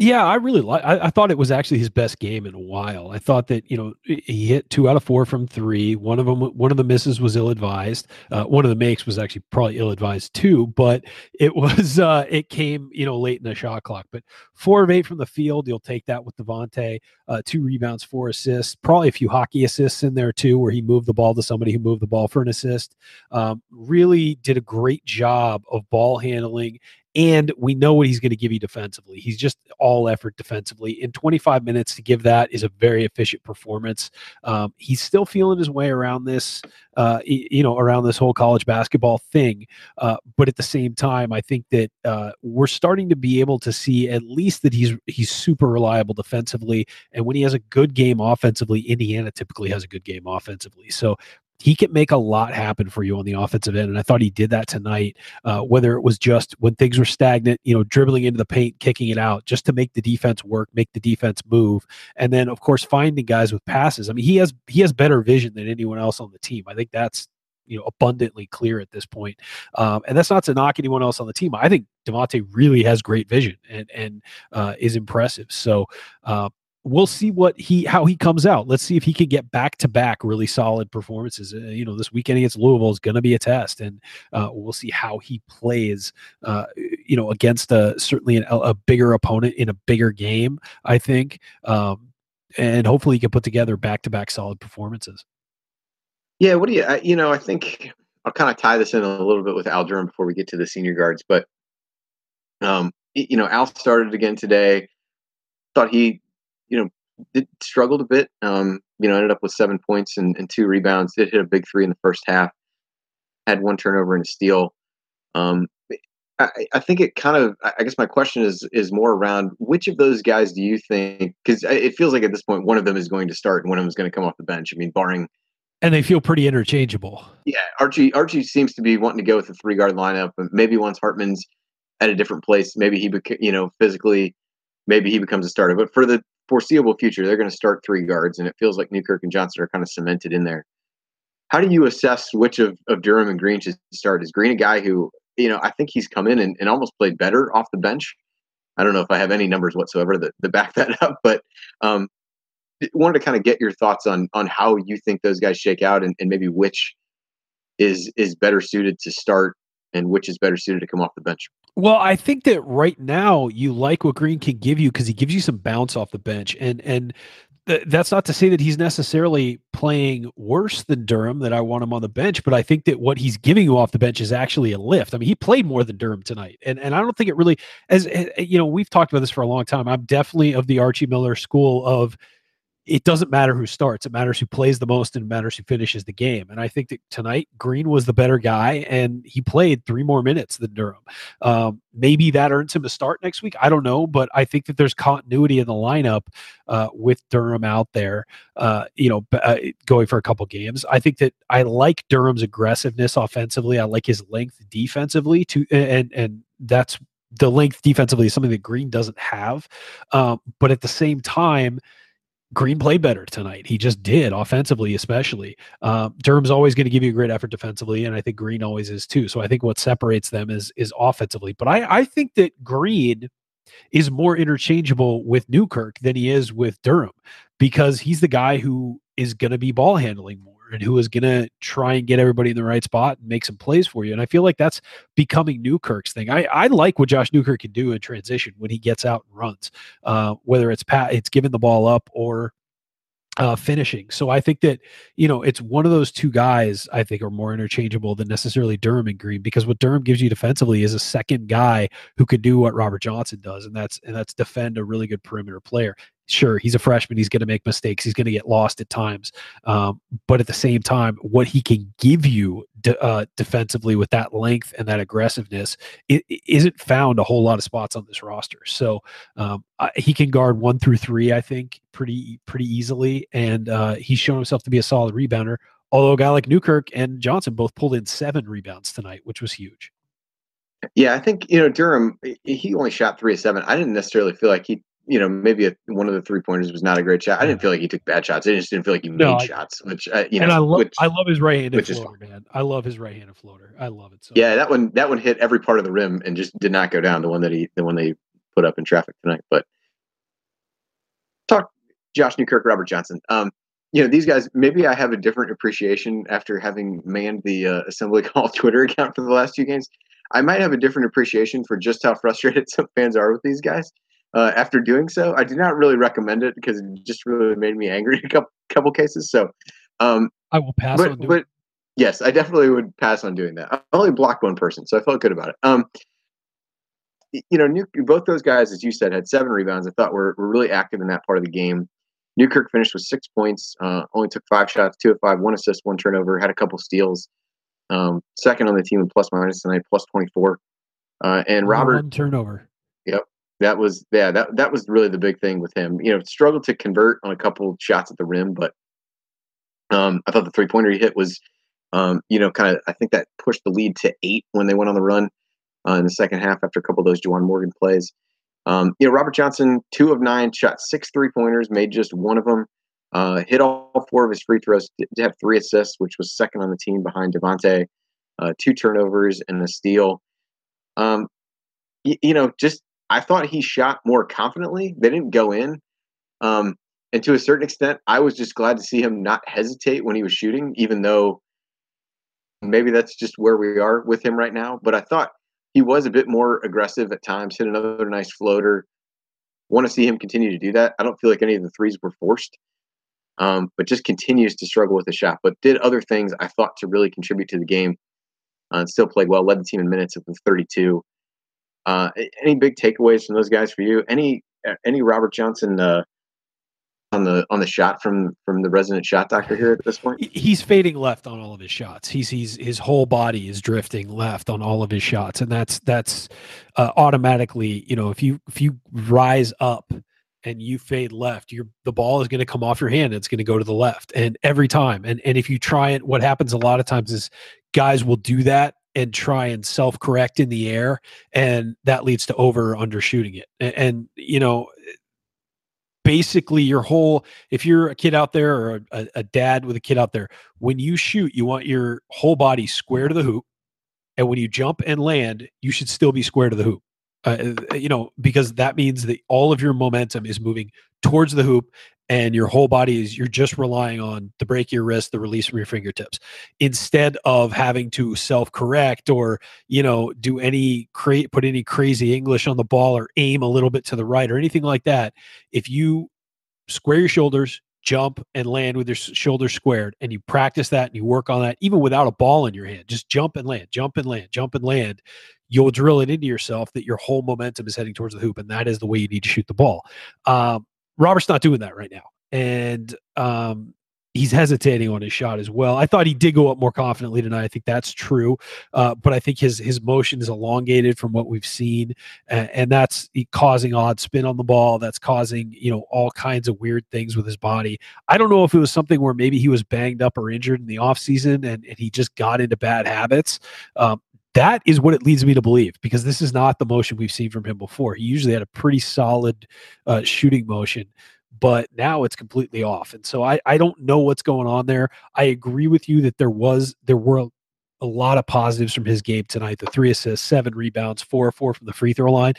Yeah, I really like. I, I thought it was actually his best game in a while. I thought that, you know, he hit two out of four from three. One of them, one of the misses was ill advised. Uh, one of the makes was actually probably ill advised too. But it was uh, it came, you know, late in the shot clock. But four of eight from the field, you'll take that with Devonte. Uh, two rebounds, four assists, probably a few hockey assists in there too, where he moved the ball to somebody who moved the ball for an assist. Um, really did a great job of ball handling. And we know what he's going to give you defensively. He's just all effort defensively. In twenty-five minutes to give that is a very efficient performance. Um, he's still feeling his way around this, uh, you know, around this whole college basketball thing. Uh, but at the same time, I think that uh, we're starting to be able to see at least that he's he's super reliable defensively. And when he has a good game offensively, Indiana typically has a good game offensively. So he can make a lot happen for you on the offensive end. And I thought he did that tonight, uh, whether it was just when things were stagnant, you know, dribbling into the paint, kicking it out just to make the defense work, make the defense move. And then of course, finding guys with passes. I mean, he has, he has better vision than anyone else on the team. I think that's, you know, abundantly clear at this point. Um, and that's not to knock anyone else on the team. I think Devonte really has great vision and, and uh, is impressive. So, uh, we'll see what he, how he comes out. Let's see if he can get back to back really solid performances. Uh, you know, this weekend against Louisville is going to be a test, and uh, we'll see how he plays, uh, you know, against a, certainly an, a bigger opponent in a bigger game, I think. Um, and hopefully he can put together back to back solid performances. Yeah. What do you, I, you know, I think I'll kind of tie this in a little bit with Al Durham before we get to the senior guards, but um, you know, Al started again today. Thought he, you know, did, struggled a bit, um, you know, ended up with seven points and, and two rebounds, did hit a big three in the first half, had one turnover and a steal. Um, I, I think it kind of, I guess my question is is more around which of those guys do you think, because it feels like at this point, one of them is going to start and one of them is going to come off the bench. I mean, barring. And they feel pretty interchangeable. Yeah. Archie, Archie seems to be wanting to go with a three guard lineup, but maybe once Hartman's at a different place, maybe he, beca- you know, physically, maybe he becomes a starter, but for the foreseeable future, they're going to start three guards, and it feels like Newkirk and Johnson are kind of cemented in there. How do you assess which of, of Durham and Green should start? Is Green a guy who, you know, I think he's come in and, and almost played better off the bench. I don't know if I have any numbers whatsoever that, that back that up, but um, wanted to kind of get your thoughts on on how you think those guys shake out, and, and maybe which is is better suited to start and which is better suited to come off the bench. Well, I think that right now you like what Green can give you because he gives you some bounce off the bench. And and th- that's not to say that he's necessarily playing worse than Durham, that I want him on the bench, but I think that what he's giving you off the bench is actually a lift. I mean, he played more than Durham tonight. And and I don't think it really, as, as you know, we've talked about this for a long time. I'm definitely of the Archie Miller school of, it doesn't matter who starts. It matters who plays the most, and it matters who finishes the game. And I think that tonight Green was the better guy, and he played three more minutes than Durham. Um, maybe that earns him a start next week. I don't know, but I think that there's continuity in the lineup uh, with Durham out there, uh, you know, uh, going for a couple games. I think that I like Durham's aggressiveness offensively. I like his length defensively too, and and that's the length defensively is something that Green doesn't have. Um, but at the same time, Green played better tonight. He just did, offensively especially. Um, Durham's always going to give you a great effort defensively, and I think Green always is too. So I think what separates them is is offensively. But I, I think that Green is more interchangeable with Newkirk than he is with Durham, because he's the guy who is going to be ball handling more and who is going to try and get everybody in the right spot and make some plays for you. And I feel like that's becoming Newkirk's thing. I, I like what Josh Newkirk can do in transition when he gets out and runs, uh, whether it's pat, it's giving the ball up or uh, finishing. So I think that, you know, it's one of those two guys I think are more interchangeable than necessarily Durham and Green, because what Durham gives you defensively is a second guy who could do what Robert Johnson does. And that's, and that's defend a really good perimeter player. Sure, he's a freshman. He's going to make mistakes. He's going to get lost at times. Um, but at the same time, what he can give you de- uh, defensively with that length and that aggressiveness, it, it isn't found a whole lot of spots on this roster. So um, I, he can guard one through three, I think, pretty pretty easily. And uh, he's shown himself to be a solid rebounder, although a guy like Newkirk and Johnson both pulled in seven rebounds tonight, which was huge. Yeah, I think, you know, Durham, he only shot three of seven. I didn't necessarily feel like he you know, maybe a, one of the three pointers was not a great shot. I didn't feel like he took bad shots. I just didn't feel like he made no, I, shots, which I, you and know, I love, which, I love his right-handed floater, man. I love his right-handed floater. I love it. So yeah, that one, that one hit every part of the rim and just did not go down. The one that he, the one they put up in traffic tonight, but talk Josh Newkirk, Robert Johnson. Um, You know, these guys, maybe I have a different appreciation after having manned the uh, Assembly Call Twitter account for the last two games. I might have a different appreciation for just how frustrated some fans are with these guys. Uh, after doing so, I did not really recommend it because it just really made me angry in a couple, couple cases. So um, I will pass but, on doing but, yes, I definitely would pass on doing that. I only blocked one person, so I felt good about it. Um, you know, New, both those guys, as you said, had seven rebounds. I thought were, were really active in that part of the game. Newkirk finished with six points, uh, only took five shots, two of five, one assist, one turnover, had a couple steals. Um, second on the team in plus minus tonight, plus twenty-four. Uh, and Robert one turnover. Yep. That was, yeah, that, that was really the big thing with him. You know, struggled to convert on a couple shots at the rim, but um, I thought the three pointer he hit was, um, you know, kind of, I think that pushed the lead to eight when they went on the run uh, in the second half after a couple of those Juwan Morgan plays. Um, you know, Robert Johnson, two of nine, shot six three-pointers, made just one of them, uh, hit all four of his free throws, did have three assists, which was second on the team behind Devonte, uh, two turnovers and a steal. Um, y- you know, just I thought he shot more confidently. They didn't go in. Um, and to a certain extent, I was just glad to see him not hesitate when he was shooting, even though maybe that's just where we are with him right now. But I thought he was a bit more aggressive at times, hit another nice floater. Want to see him continue to do that. I don't feel like any of the threes were forced, um, but just continues to struggle with the shot, but did other things I thought to really contribute to the game uh, and still played well, led the team in minutes with thirty-two. Uh, any big takeaways from those guys for you? Any any Robert Johnson uh, on the on the shot from from the resident shot doctor here at this point? He's fading left on all of his shots. He's he's his whole body is drifting left on all of his shots, and that's that's uh, automatically, you know, if you if you rise up and you fade left, your the ball is going to come off your hand. It's going to go to the left, and every time. And and if you try it, what happens a lot of times is guys will do that and try and self-correct in the air, and that leads to over or under shooting it. And, and you know. Basically, your whole, if you're a kid out there or a, a dad with a kid out there, when you shoot, you want your whole body square to the hoop. And when you jump and land, you should still be square to the hoop, uh, you know, because that means that all of your momentum is moving towards the hoop and your whole body is, you're just relying on the break of your wrist, the release from your fingertips, instead of having to self-correct or, you know, do any create, put any crazy English on the ball or aim a little bit to the right or anything like that. If you square your shoulders, jump and land with your shoulders squared, and you practice that and you work on that, even without a ball in your hand, just jump and land, jump and land, jump and land, you'll drill it into yourself that your whole momentum is heading towards the hoop. And that is the way you need to shoot the ball. Um, Robert's not doing that right now. And um, he's hesitating on his shot as well. I thought he did go up more confidently tonight. I think that's true. Uh, but I think his his motion is elongated from what we've seen. And, and that's causing odd spin on the ball. That's causing, you know, all kinds of weird things with his body. I don't know if it was something where maybe he was banged up or injured in the offseason and, and he just got into bad habits. Um, That is what it leads me to believe, because this is not the motion we've seen from him before. He usually had a pretty solid uh, shooting motion, but now it's completely off. And so I, I don't know what's going on there. I agree with you that there was there were a lot of positives from his game tonight. The three assists, seven rebounds, four or four from the free throw line.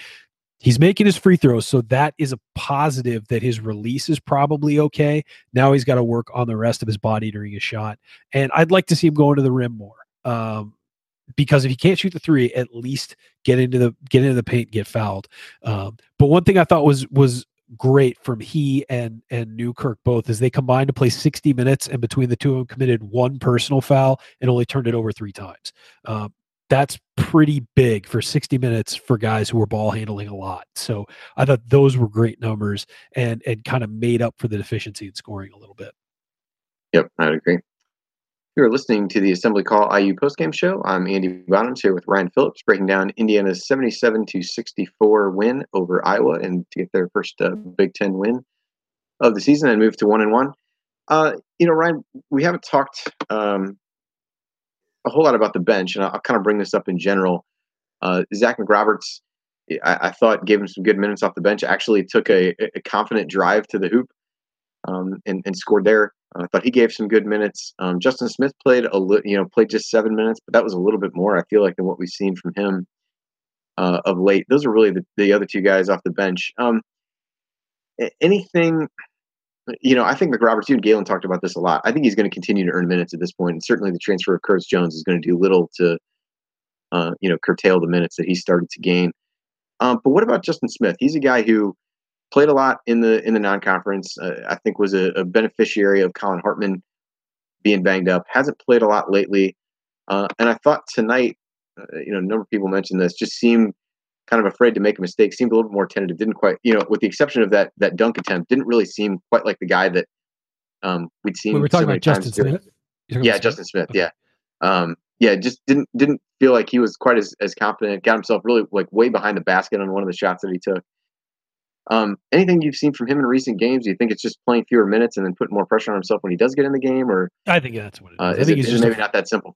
He's making his free throws, so that is a positive that his release is probably okay. Now he's got to work on the rest of his body during his shot. And I'd like to see him going to the rim more. Um, Because if you can't shoot the three, at least get into the get into the paint, get fouled. Um, but one thing I thought was was great from he and and Newkirk both is they combined to play sixty minutes, and between the two of them committed one personal foul and only turned it over three times. Um, that's pretty big for sixty minutes for guys who were ball handling a lot. So I thought those were great numbers and and kind of made up for the deficiency in scoring a little bit. Yep, I would agree. You're listening to the Assembly Call I U postgame show. I'm Andy Bottoms here with Ryan Phillips, breaking down Indiana's seventy-seven to sixty-four win over Iowa and to get their first uh, Big Ten win of the season and move to one and one. Uh, you know, Ryan, we haven't talked um, a whole lot about the bench, and I'll, I'll kind of bring this up in general. Uh, Zach McRoberts I, I thought gave him some good minutes off the bench. Actually took a, a confident drive to the hoop um, and, and scored there. I thought he gave some good minutes. Um, Justin Smith played a li- you know played just seven minutes, but that was a little bit more, I feel like, than what we've seen from him uh, of late. Those are really the, the other two guys off the bench. Um, anything, you know, I think McRoberts, you and Galen talked about this a lot. I think he's going to continue to earn minutes at this point, and certainly the transfer of Curtis Jones is going to do little to, uh, you know, curtail the minutes that he started to gain. Um, but what about Justin Smith? He's a guy who played a lot in the in the non-conference. Uh, I think was a, a beneficiary of Colin Hartman being banged up. Hasn't played a lot lately. Uh, and I thought tonight, uh, you know, a number of people mentioned this, just seemed kind of afraid to make a mistake. Seemed a little bit more tentative. Didn't quite, you know, with the exception of that that dunk attempt, didn't really seem quite like the guy that um, we'd seen. We were talking so about Justin Smith. Yeah, Justin Smith. Okay. Yeah, um, yeah. Just didn't didn't feel like he was quite as as confident. Got himself really like way behind the basket on one of the shots that he took. Um, anything you've seen from him in recent games? Do you think it's just playing fewer minutes and then putting more pressure on himself when he does get in the game? Or I think that's what it is. Uh, is I think it, it's just maybe a, not that simple.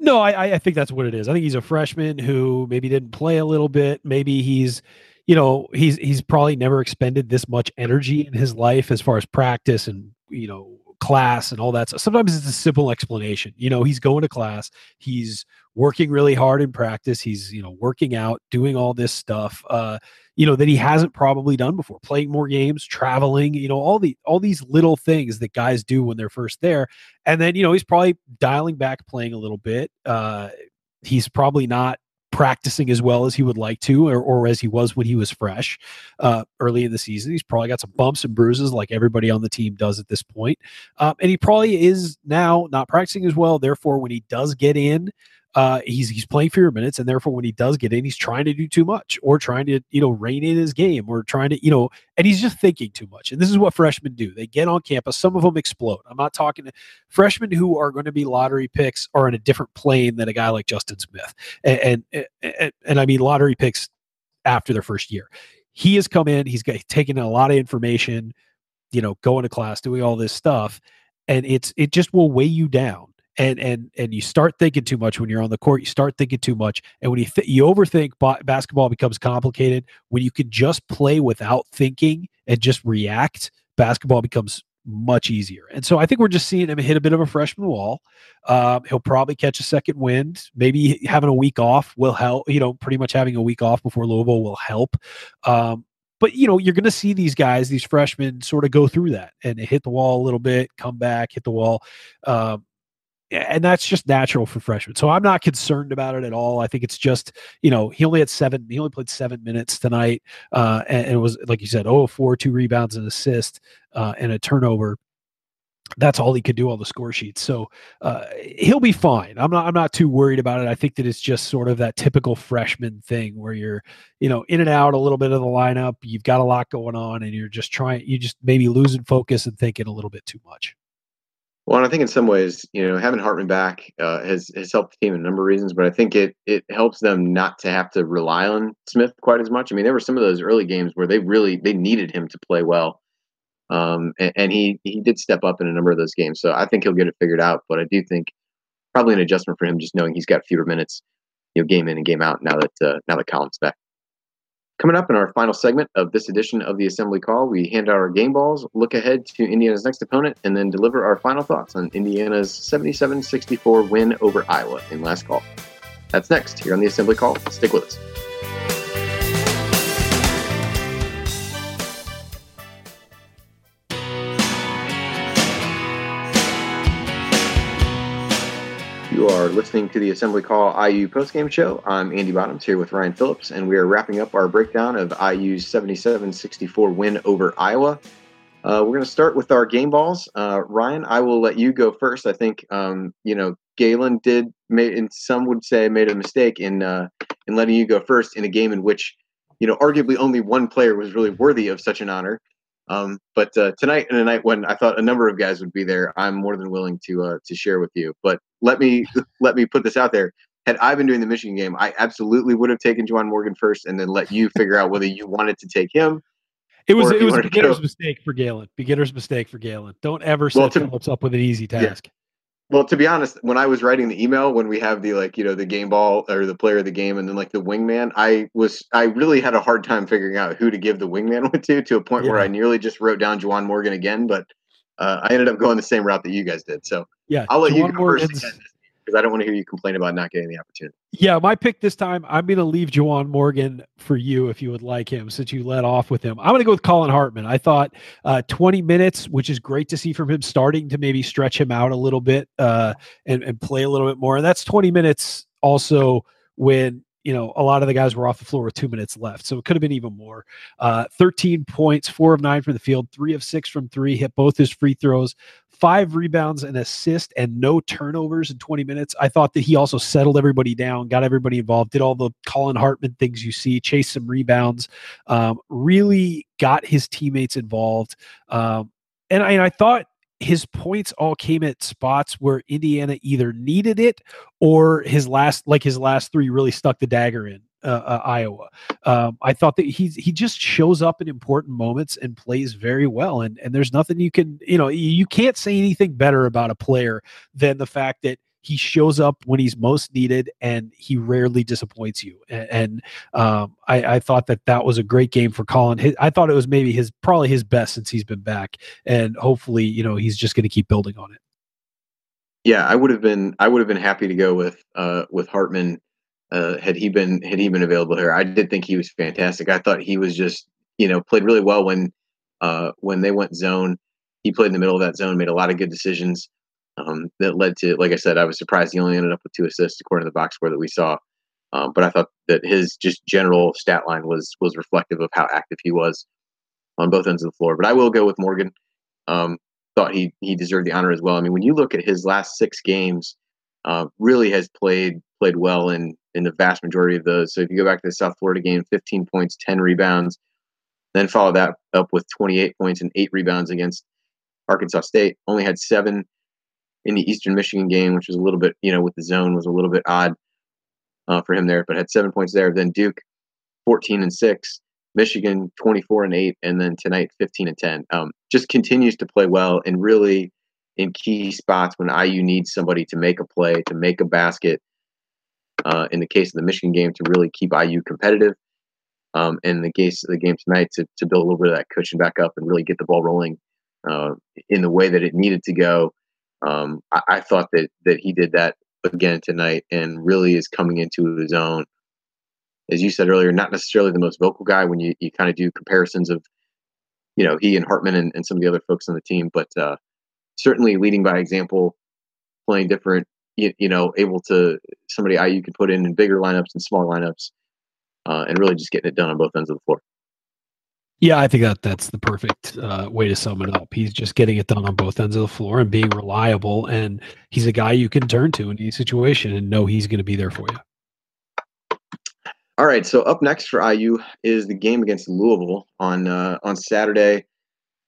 No, I, I think that's what it is. I think he's a freshman who maybe didn't play a little bit. Maybe he's, you know, he's he's probably never expended this much energy in his life as far as practice and, you know, class and all that stuff. Sometimes it's a simple explanation. You know, he's going to class. He's working really hard in practice. He's, you know, working out, doing all this stuff, uh, you know, that he hasn't probably done before, playing more games, traveling, you know, all the, all these little things that guys do when they're first there. And then, you know, he's probably dialing back playing a little bit. Uh, he's probably not practicing as well as he would like to, or, or as he was when he was fresh, uh, early in the season. He's probably got some bumps and bruises like everybody on the team does at this point. Um, and he probably is now not practicing as well. Therefore, when he does get in, Uh, he's he's playing fewer minutes, and therefore when he does get in, he's trying to do too much, or trying to, you know, rein in his game, or trying to, you know, and he's just thinking too much. And this is what freshmen do. They get on campus. Some of them explode. I'm not talking to freshmen who are going to be lottery picks are in a different plane than a guy like Justin Smith. And and and, and I mean lottery picks after their first year. He has come in. He's got taken a lot of information, you know, going to class, doing all this stuff, and it's it just will weigh you down. And and and you start thinking too much when you're on the court. You start thinking too much, and when you th- you overthink, bo- basketball becomes complicated. When you can just play without thinking and just react, basketball becomes much easier. And so I think we're just seeing him hit a bit of a freshman wall. Um, he'll probably catch a second wind. Maybe having a week off will help. You know, pretty much having a week off before Louisville will help. Um, But, you know, you're going to see these guys, these freshmen, sort of go through that and hit the wall a little bit, come back, hit the wall. Um, And that's just natural for freshmen. So I'm not concerned about it at all. I think it's just, you know, he only had seven, he only played seven minutes tonight. Uh, and, and it was, like you said, oh for four, two rebounds, an assist, uh, and a turnover. That's all he could do on the score sheet. So uh, he'll be fine. I'm not, I'm not too worried about it. I think that it's just sort of that typical freshman thing where you're, you know, in and out a little bit of the lineup. You've got a lot going on, and you're just trying, you just maybe losing focus and thinking a little bit too much. Well, and I think in some ways, you know, having Hartman back uh, has has helped the team in a number of reasons, but I think it it helps them not to have to rely on Smith quite as much. I mean, there were some of those early games where they really they needed him to play well, um, and, and he he did step up in a number of those games. So I think he'll get it figured out. But I do think probably an adjustment for him, just knowing he's got fewer minutes, you know, game in and game out. Now that uh, now that Colin's back. Coming up in our final segment of this edition of the Assembly Call, we hand out our game balls, look ahead to Indiana's next opponent, and then deliver our final thoughts on Indiana's seventy-seven sixty-four win over Iowa in last call. That's next here on the Assembly Call. Stick with us. You are listening to the Assembly Call I U postgame show. I'm Andy Bottoms here with Ryan Phillips, and we are wrapping up our breakdown of I U's seventy-seven sixty-four win over Iowa. Uh, we're going to start with our game balls. Uh, Ryan, I will let you go first. I think, um, you know, Galen did, made, and some would say made a mistake in uh, in letting you go first in a game in which, you know, arguably only one player was really worthy of such an honor. Um, but uh, tonight, and a night when I thought a number of guys would be there, I'm more than willing to uh, to share with you. But let me let me put this out there. Had I been doing the Michigan game, I absolutely would have taken Juwan Morgan first, and then let you figure out whether you wanted to take him. It was it was a beginner's mistake for Galen. Beginner's mistake for Galen. Don't ever set Phillips well, up with an easy task. Yeah. Well, to be honest, when I was writing the email, when we have the, like, you know, the game ball or the player of the game and then like the wingman, I was, I really had a hard time figuring out who to give the wingman with to, to a point yeah. where I nearly just wrote down Juwan Morgan again, but uh, I ended up going the same route that you guys did. So yeah, I'll let Juwan you go Morgan's, first again, because I don't want to hear you complain about not getting the opportunity. Yeah. My pick this time, I'm going to leave Juwan Morgan for you if you would like him, since you let off with him. I'm going to go with Colin Hartman. I thought uh, twenty minutes, which is great to see from him, starting to maybe stretch him out a little bit uh, and, and play a little bit more. And that's twenty minutes also when, you know, a lot of the guys were off the floor with two minutes left. So it could have been even more. Uh, thirteen points, four of nine from the field, three of six from three, hit both his free throws, five rebounds, an assist, and no turnovers in twenty minutes. I thought that he also settled everybody down, got everybody involved, did all the Colin Hartman things you see, chased some rebounds, um, really got his teammates involved. Um, and, I, and I thought his points all came at spots where Indiana either needed it or his last, like his last three really stuck the dagger in uh, uh, Iowa. Um, I thought that he's, he just shows up in important moments and plays very well. And, and there's nothing you can, you know, you can't say anything better about a player than the fact that he shows up when he's most needed and he rarely disappoints you. And, and um, I, I thought that that was a great game for Colin. His, I thought it was maybe his, probably his best since he's been back, and hopefully, you know, he's just going to keep building on it. Yeah. I would have been, I would have been happy to go with, uh, with Hartman uh, had he been, had he been available here. I did think he was fantastic. I thought he was just, you know, played really well when, uh, when they went zone. He played in the middle of that zone, made a lot of good decisions. Um, that led to, like I said, I was surprised he only ended up with two assists according to the box score that we saw. Um, but I thought that his just general stat line was was reflective of how active he was on both ends of the floor. But I will go with Morgan. Um, thought he he deserved the honor as well. I mean, when you look at his last six games, uh, really has played played well in in the vast majority of those. So if you go back to the South Florida game, fifteen points, ten rebounds, then follow that up with twenty-eight points and eight rebounds against Arkansas State. Only had seven in the Eastern Michigan game, which was a little bit, you know, with the zone was a little bit odd uh, for him there, but had seven points there. Then Duke, fourteen and six, Michigan, twenty-four and eight, and then tonight, fifteen and ten. Um, just continues to play well, and really in key spots when I U needs somebody to make a play, to make a basket, uh, in the case of the Michigan game, to really keep I U competitive. Um, and in the case of the game tonight, to, to build a little bit of that cushion back up and really get the ball rolling uh, in the way that it needed to go. Um, I, I thought that that he did that again tonight, and really is coming into his own. As you said earlier, not necessarily the most vocal guy when you, you kind of do comparisons of, you know, he and Hartman and, and some of the other folks on the team, but uh, certainly leading by example, playing different, you, you know, able to, somebody I U could put in in bigger lineups and smaller lineups, uh, and really just getting it done on both ends of the floor. Yeah, I think that that's the perfect uh, way to sum it up. He's just getting it done on both ends of the floor and being reliable. And he's a guy you can turn to in any situation and know he's going to be there for you. All right. So up next for I U is the game against Louisville on uh, on Saturday. I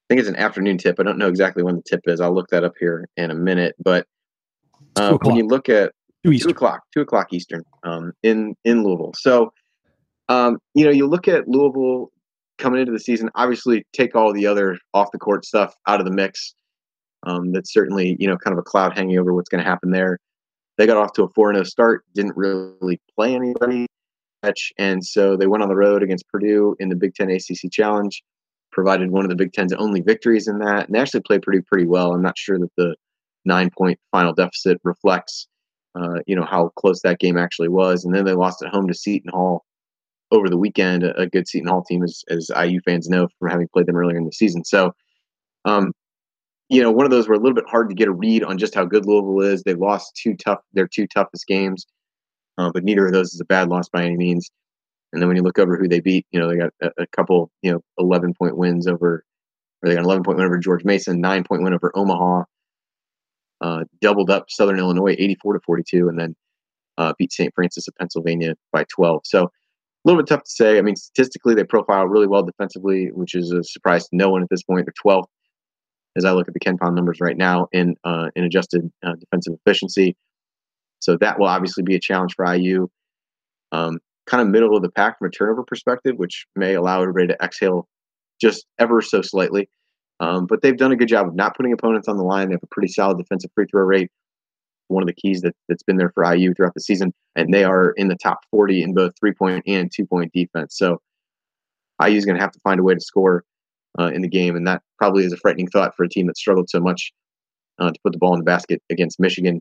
think it's an afternoon tip. I don't know exactly when the tip is. I'll look that up here in a minute. But uh, when you look at two, two o'clock, two o'clock Eastern um, in in Louisville. So um, you know, you look at Louisville coming into the season, obviously take all the other off the court stuff out of the mix. Um, that's certainly, you know, kind of a cloud hanging over what's going to happen there. They got off to a four and oh start, didn't really play anybody much, and so they went on the road against Purdue in the Big Ten A C C Challenge, provided one of the Big Ten's only victories in that, and actually played Purdue pretty well. I'm not sure that the nine-point final deficit reflects, uh, you know, how close that game actually was. And then they lost at home to Seton Hall over the weekend, a good Seton Hall team, as, as I U fans know from having played them earlier in the season. So, um, you know, one of those were a little bit hard to get a read on just how good Louisville is. They lost two tough, their two toughest games, uh, but neither of those is a bad loss by any means. And then when you look over who they beat, you know, they got a, a couple, you know, eleven point wins over, or they got an eleven point win over George Mason, nine point win over Omaha, uh, doubled up Southern Illinois, eighty-four to forty-two, and then uh, beat Saint Francis of Pennsylvania by twelve. So, a little bit tough to say. I mean, statistically, they profile really well defensively, which is a surprise to no one at this point. They're twelfth, as I look at the KenPom numbers right now, in uh, in adjusted uh, defensive efficiency. So that will obviously be a challenge for I U. Um, kind of middle of the pack from a turnover perspective, which may allow everybody to exhale just ever so slightly. Um, but they've done a good job of not putting opponents on the line. They have a pretty solid defensive free throw rate. one of the keys that, that's been there for I U throughout the season. And they are in the top forty in both three-point and two-point defense. So I U is going to have to find a way to score uh, in the game. And that probably is a frightening thought for a team that struggled so much uh, to put the ball in the basket against Michigan.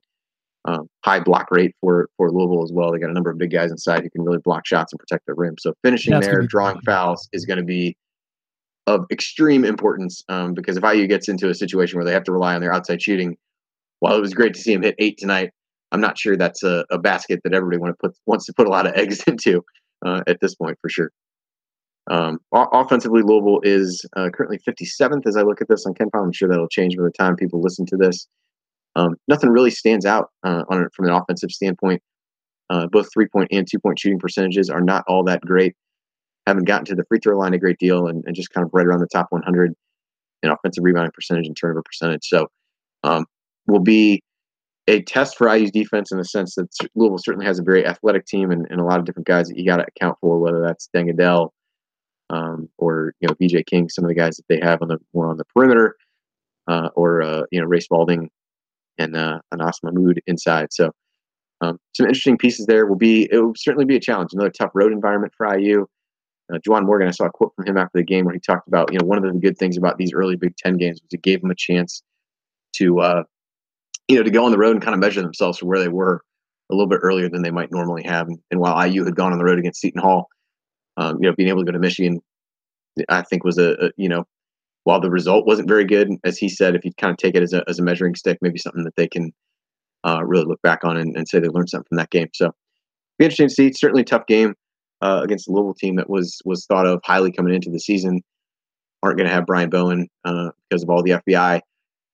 Um, high block rate for, for Louisville as well. They got a number of big guys inside who can really block shots and protect the rim. So finishing That's there, be- drawing fouls is going to be of extreme importance um, because if I U gets into a situation where they have to rely on their outside shooting, while it was great to see him hit eight tonight, I'm not sure that's a, a basket that everybody want to put, wants to put a lot of eggs into uh, at this point for sure. Um, o- offensively, Louisville is uh, currently fifty-seventh as I look at this on KenPom. I'm sure that'll change by the time people listen to this. Um, nothing really stands out uh, on from an offensive standpoint. Uh, both three-point and two-point shooting percentages are not all that great. Haven't gotten to the free throw line a great deal and, and just kind of right around the top one hundred in offensive rebounding percentage and turnover percentage. So um, will be a test for I U's defense in the sense that Louisville certainly has a very athletic team and, and a lot of different guys that you got to account for, whether that's Dengadel um, or you know B J King, some of the guys that they have on the more on the perimeter, uh, or uh, you know Ray Spalding and uh, Anas Mahmoud inside. So um, some interesting pieces there. Will be it will certainly be a challenge. Another tough road environment for I U. Uh, Juwan Morgan, I saw a quote from him after the game where he talked about, you know, one of the good things about these early Big Ten games was it gave them a chance to, uh, you know, to go on the road and kind of measure themselves from where they were a little bit earlier than they might normally have. And, and while I U had gone on the road against Seton Hall, um, you know, being able to go to Michigan, I think was a, a you know, while the result wasn't very good, as he said, if you kind of take it as a as a measuring stick, maybe something that they can uh, really look back on and, and say they learned something from that game. So be interesting to see. It's certainly a tough game uh, against the Louisville team that was was thought of highly coming into the season. Aren't going to have Brian Bowen uh, because of all the F B I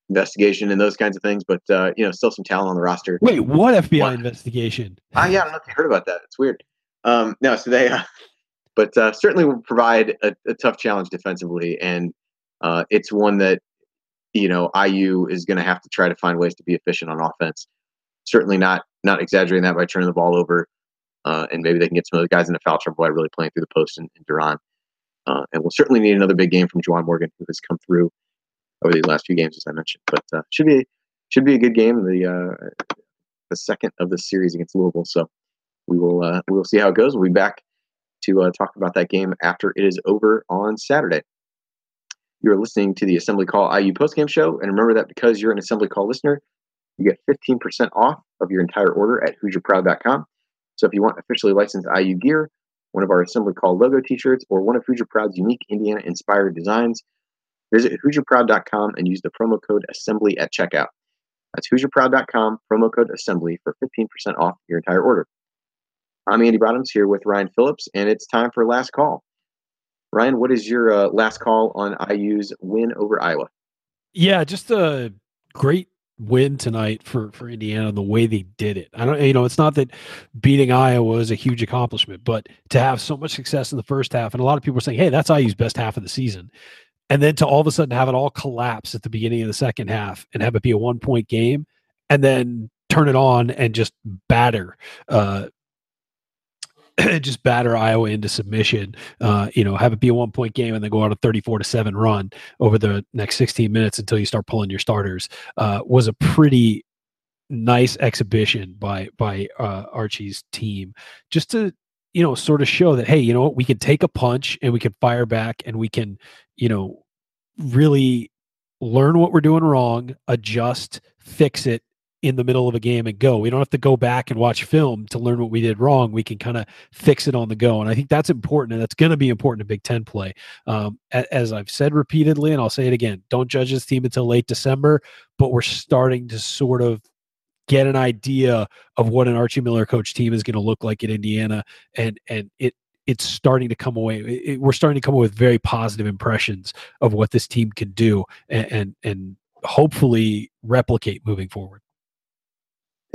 investigation and those kinds of things, but uh, you know, still some talent on the roster. Wait, what F B I what? investigation? I, yeah, I don't know if you heard about that. It's weird. Um, no, so they, uh, but uh, certainly will provide a, a tough challenge defensively and. Uh, it's one that, you know, I U is going to have to try to find ways to be efficient on offense. Certainly not not exaggerating that by turning the ball over. Uh, and maybe they can get some of the guys in the foul trouble by really playing through the post and, and De'Ron. Uh, and we'll certainly need another big game from Juwan Morgan, who has come through over these last few games, as I mentioned. But uh, should be should be a good game, the uh, the second of the series against Louisville. So we will uh, we will see how it goes. We'll be back to uh, talk about that game after it is over on Saturday. You're listening to the Assembly Call I U postgame show. And remember that because you're an Assembly Call listener, you get fifteen percent off of your entire order at Hoosier Proud dot com. So if you want officially licensed I U gear, one of our Assembly Call logo t-shirts, or one of Hoosier Proud's unique Indiana-inspired designs, visit Hoosier Proud dot com and use the promo code Assembly at checkout. That's Hoosier Proud dot com, promo code Assembly for fifteen percent off your entire order. I'm Andy Bottoms here with Ryan Phillips, and it's time for Last Call. Ryan, what is your uh, last call on I U's win over Iowa? Yeah, just a great win tonight for, for Indiana, the way they did it. I don't, you know, it's not that beating Iowa is a huge accomplishment, but to have so much success in the first half, and a lot of people are saying, hey, that's I U's best half of the season. And then to all of a sudden have it all collapse at the beginning of the second half and have it be a one point game and then turn it on and just batter, uh, just batter Iowa into submission, uh, you know, have it be a one point game and then go out a thirty-four to seven run over the next sixteen minutes until you start pulling your starters, uh, was a pretty nice exhibition by, by uh, Archie's team, just to, you know, sort of show that, hey, you know what, we can take a punch and we can fire back and we can, you know, really learn what we're doing wrong, adjust, fix it in the middle of a game and go. We don't have to go back and watch film to learn what we did wrong. We can kind of fix it on the go. And I think that's important. And that's going to be important to Big Ten play. Um, as I've said repeatedly, and I'll say it again, don't judge this team until late December, but we're starting to sort of get an idea of what an Archie Miller coach team is going to look like at Indiana. And, and it, it's starting to come away. It, it, we're starting to come away with very positive impressions of what this team can do and, and, and hopefully replicate moving forward.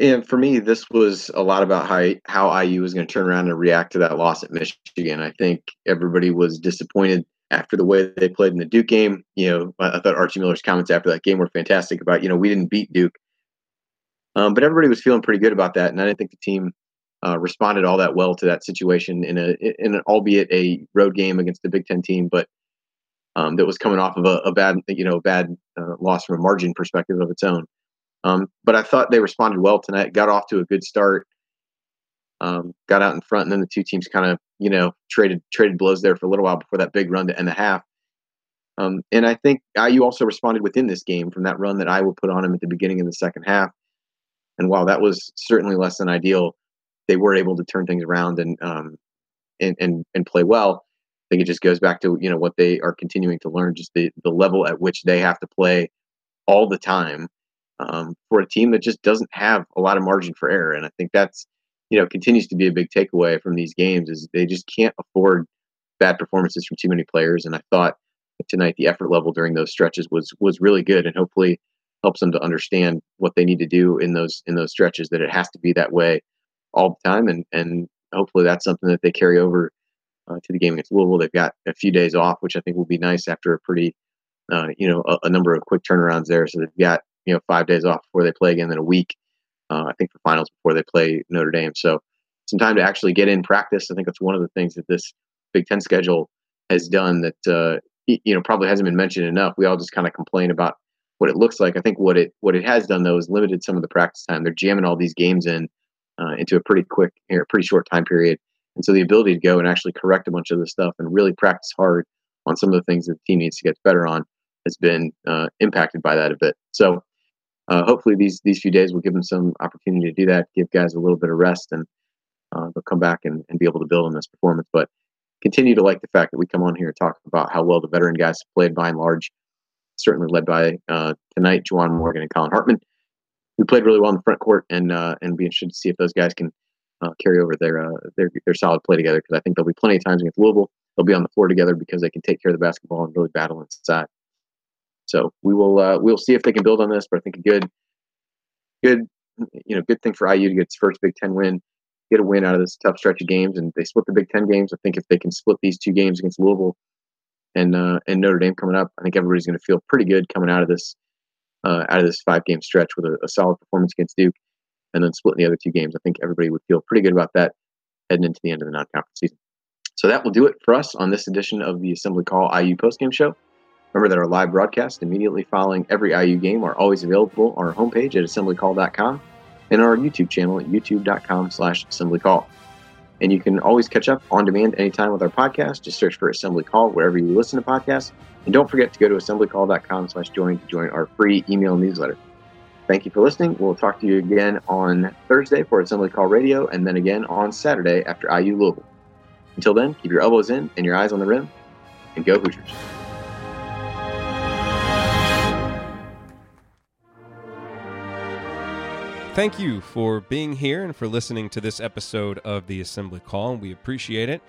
And for me, this was a lot about how, how I U was going to turn around and react to that loss at Michigan. I think everybody was disappointed after the way they played in the Duke game. You know, I thought Archie Miller's comments after that game were fantastic about, you know, we didn't beat Duke. Um, but everybody was feeling pretty good about that. And I didn't think the team uh, responded all that well to that situation in a, in an, albeit a road game against the Big Ten team, but um, that was coming off of a, a bad, you know, bad uh, loss from a margin perspective of its own. Um, but I thought they responded well tonight, got off to a good start, um, got out in front, and then the two teams kind of, you know, traded traded blows there for a little while before that big run to end the half. Um, and I think I U also responded within this game from that run that Iowa put on them at the beginning of the second half. And while that was certainly less than ideal, they were able to turn things around and um, and, and and play well. I think it just goes back to, you know, what they are continuing to learn, just the, the level at which they have to play all the time um, for a team that just doesn't have a lot of margin for error. And I think that's, you know, continues to be a big takeaway from these games is they just can't afford bad performances from too many players. And I thought tonight the effort level during those stretches was was really good, and hopefully helps them to understand what they need to do in those in those stretches, that it has to be that way all the time, and and hopefully that's something that they carry over uh, to the game against Louisville. They've got a few days off, which I think will be nice after a pretty uh, you know a, a number of quick turnarounds there. So they've got you know five days off before they play again, then a week uh, I think for finals before they play Notre Dame. So some time to actually get in practice. I think that's one of the things that this Big Ten schedule has done that uh, you know probably hasn't been mentioned enough. We all just kind of complain about what it looks like. I think what it what it has done though is limited some of the practice time. They're jamming all these games in uh, into a pretty quick, pretty short time period, and so the ability to go and actually correct a bunch of this stuff and really practice hard on some of the things that the team needs to get better on has been uh, impacted by that a bit. So uh, hopefully these these few days will give them some opportunity to do that, give guys a little bit of rest, and uh, they'll come back and, and be able to build on this performance. But continue to like the fact that we come on here and talk about how well the veteran guys played by and large, certainly led by uh, tonight, Juwan Morgan and Colin Hartman, who played really well in the front court, and uh, and be interested to see if those guys can uh, carry over their, uh, their their solid play together, because I think there'll be plenty of times against Louisville they'll be on the floor together because they can take care of the basketball and really battle inside. So we will uh, we'll see if they can build on this, but I think a good good you know good thing for I U to get its first Big Ten win, get a win out of this tough stretch of games, and they split the Big Ten games. I think if they can split these two games against Louisville and uh, and Notre Dame coming up, I think everybody's going to feel pretty good coming out of this uh, out of this five game stretch with a, a solid performance against Duke, and then splitting the other two games. I think everybody would feel pretty good about that heading into the end of the non-conference season. So that will do it for us on this edition of the Assembly Call I U postgame show. Remember that our live broadcasts immediately following every I U game are always available on our homepage at assembly call dot com. And our YouTube channel at youtube dot com slash assembly call. And you can always catch up on demand anytime with our podcast. Just search for Assembly Call wherever you listen to podcasts. And don't forget to go to assembly call dot com slash join to join our free email newsletter. Thank you for listening. We'll talk to you again on Thursday for Assembly Call Radio, and then again on Saturday after I U Louisville. Until then, keep your elbows in and your eyes on the rim, and go Hoosiers. Thank you for being here and for listening to this episode of the Assembly Call. We appreciate it.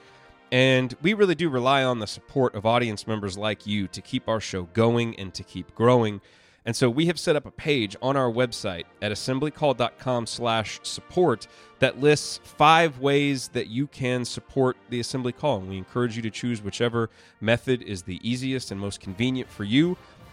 And we really do rely on the support of audience members like you to keep our show going and to keep growing. And so we have set up a page on our website at assembly call dot com slash support that lists five ways that you can support the Assembly Call. And we encourage you to choose whichever method is the easiest and most convenient for you.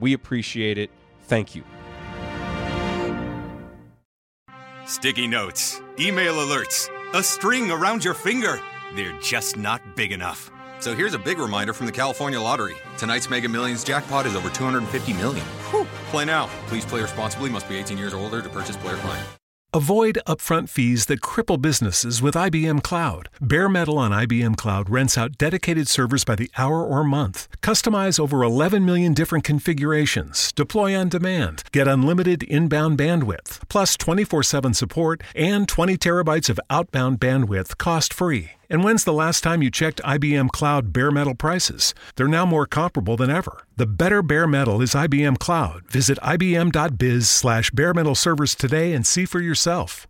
we appreciate it. Thank you. Sticky notes, email alerts, a string around your finger. They're just not big enough. So here's a big reminder from the California Lottery. Tonight's Mega Millions jackpot is over two hundred fifty million dollars. Whew. Play now. Please play responsibly. Must be eighteen years or older to purchase player fine. Avoid upfront fees that cripple businesses with I B M Cloud. Bare Metal on I B M Cloud rents out dedicated servers by the hour or month. Customize over eleven million different configurations. Deploy on demand. Get unlimited inbound bandwidth, plus twenty-four seven support and twenty terabytes of outbound bandwidth cost-free. And when's the last time you checked I B M Cloud Bare Metal prices? They're now more comparable than ever. The better Bare Metal is I B M Cloud. Visit ibm.biz slash bare metal servers today and see for yourself.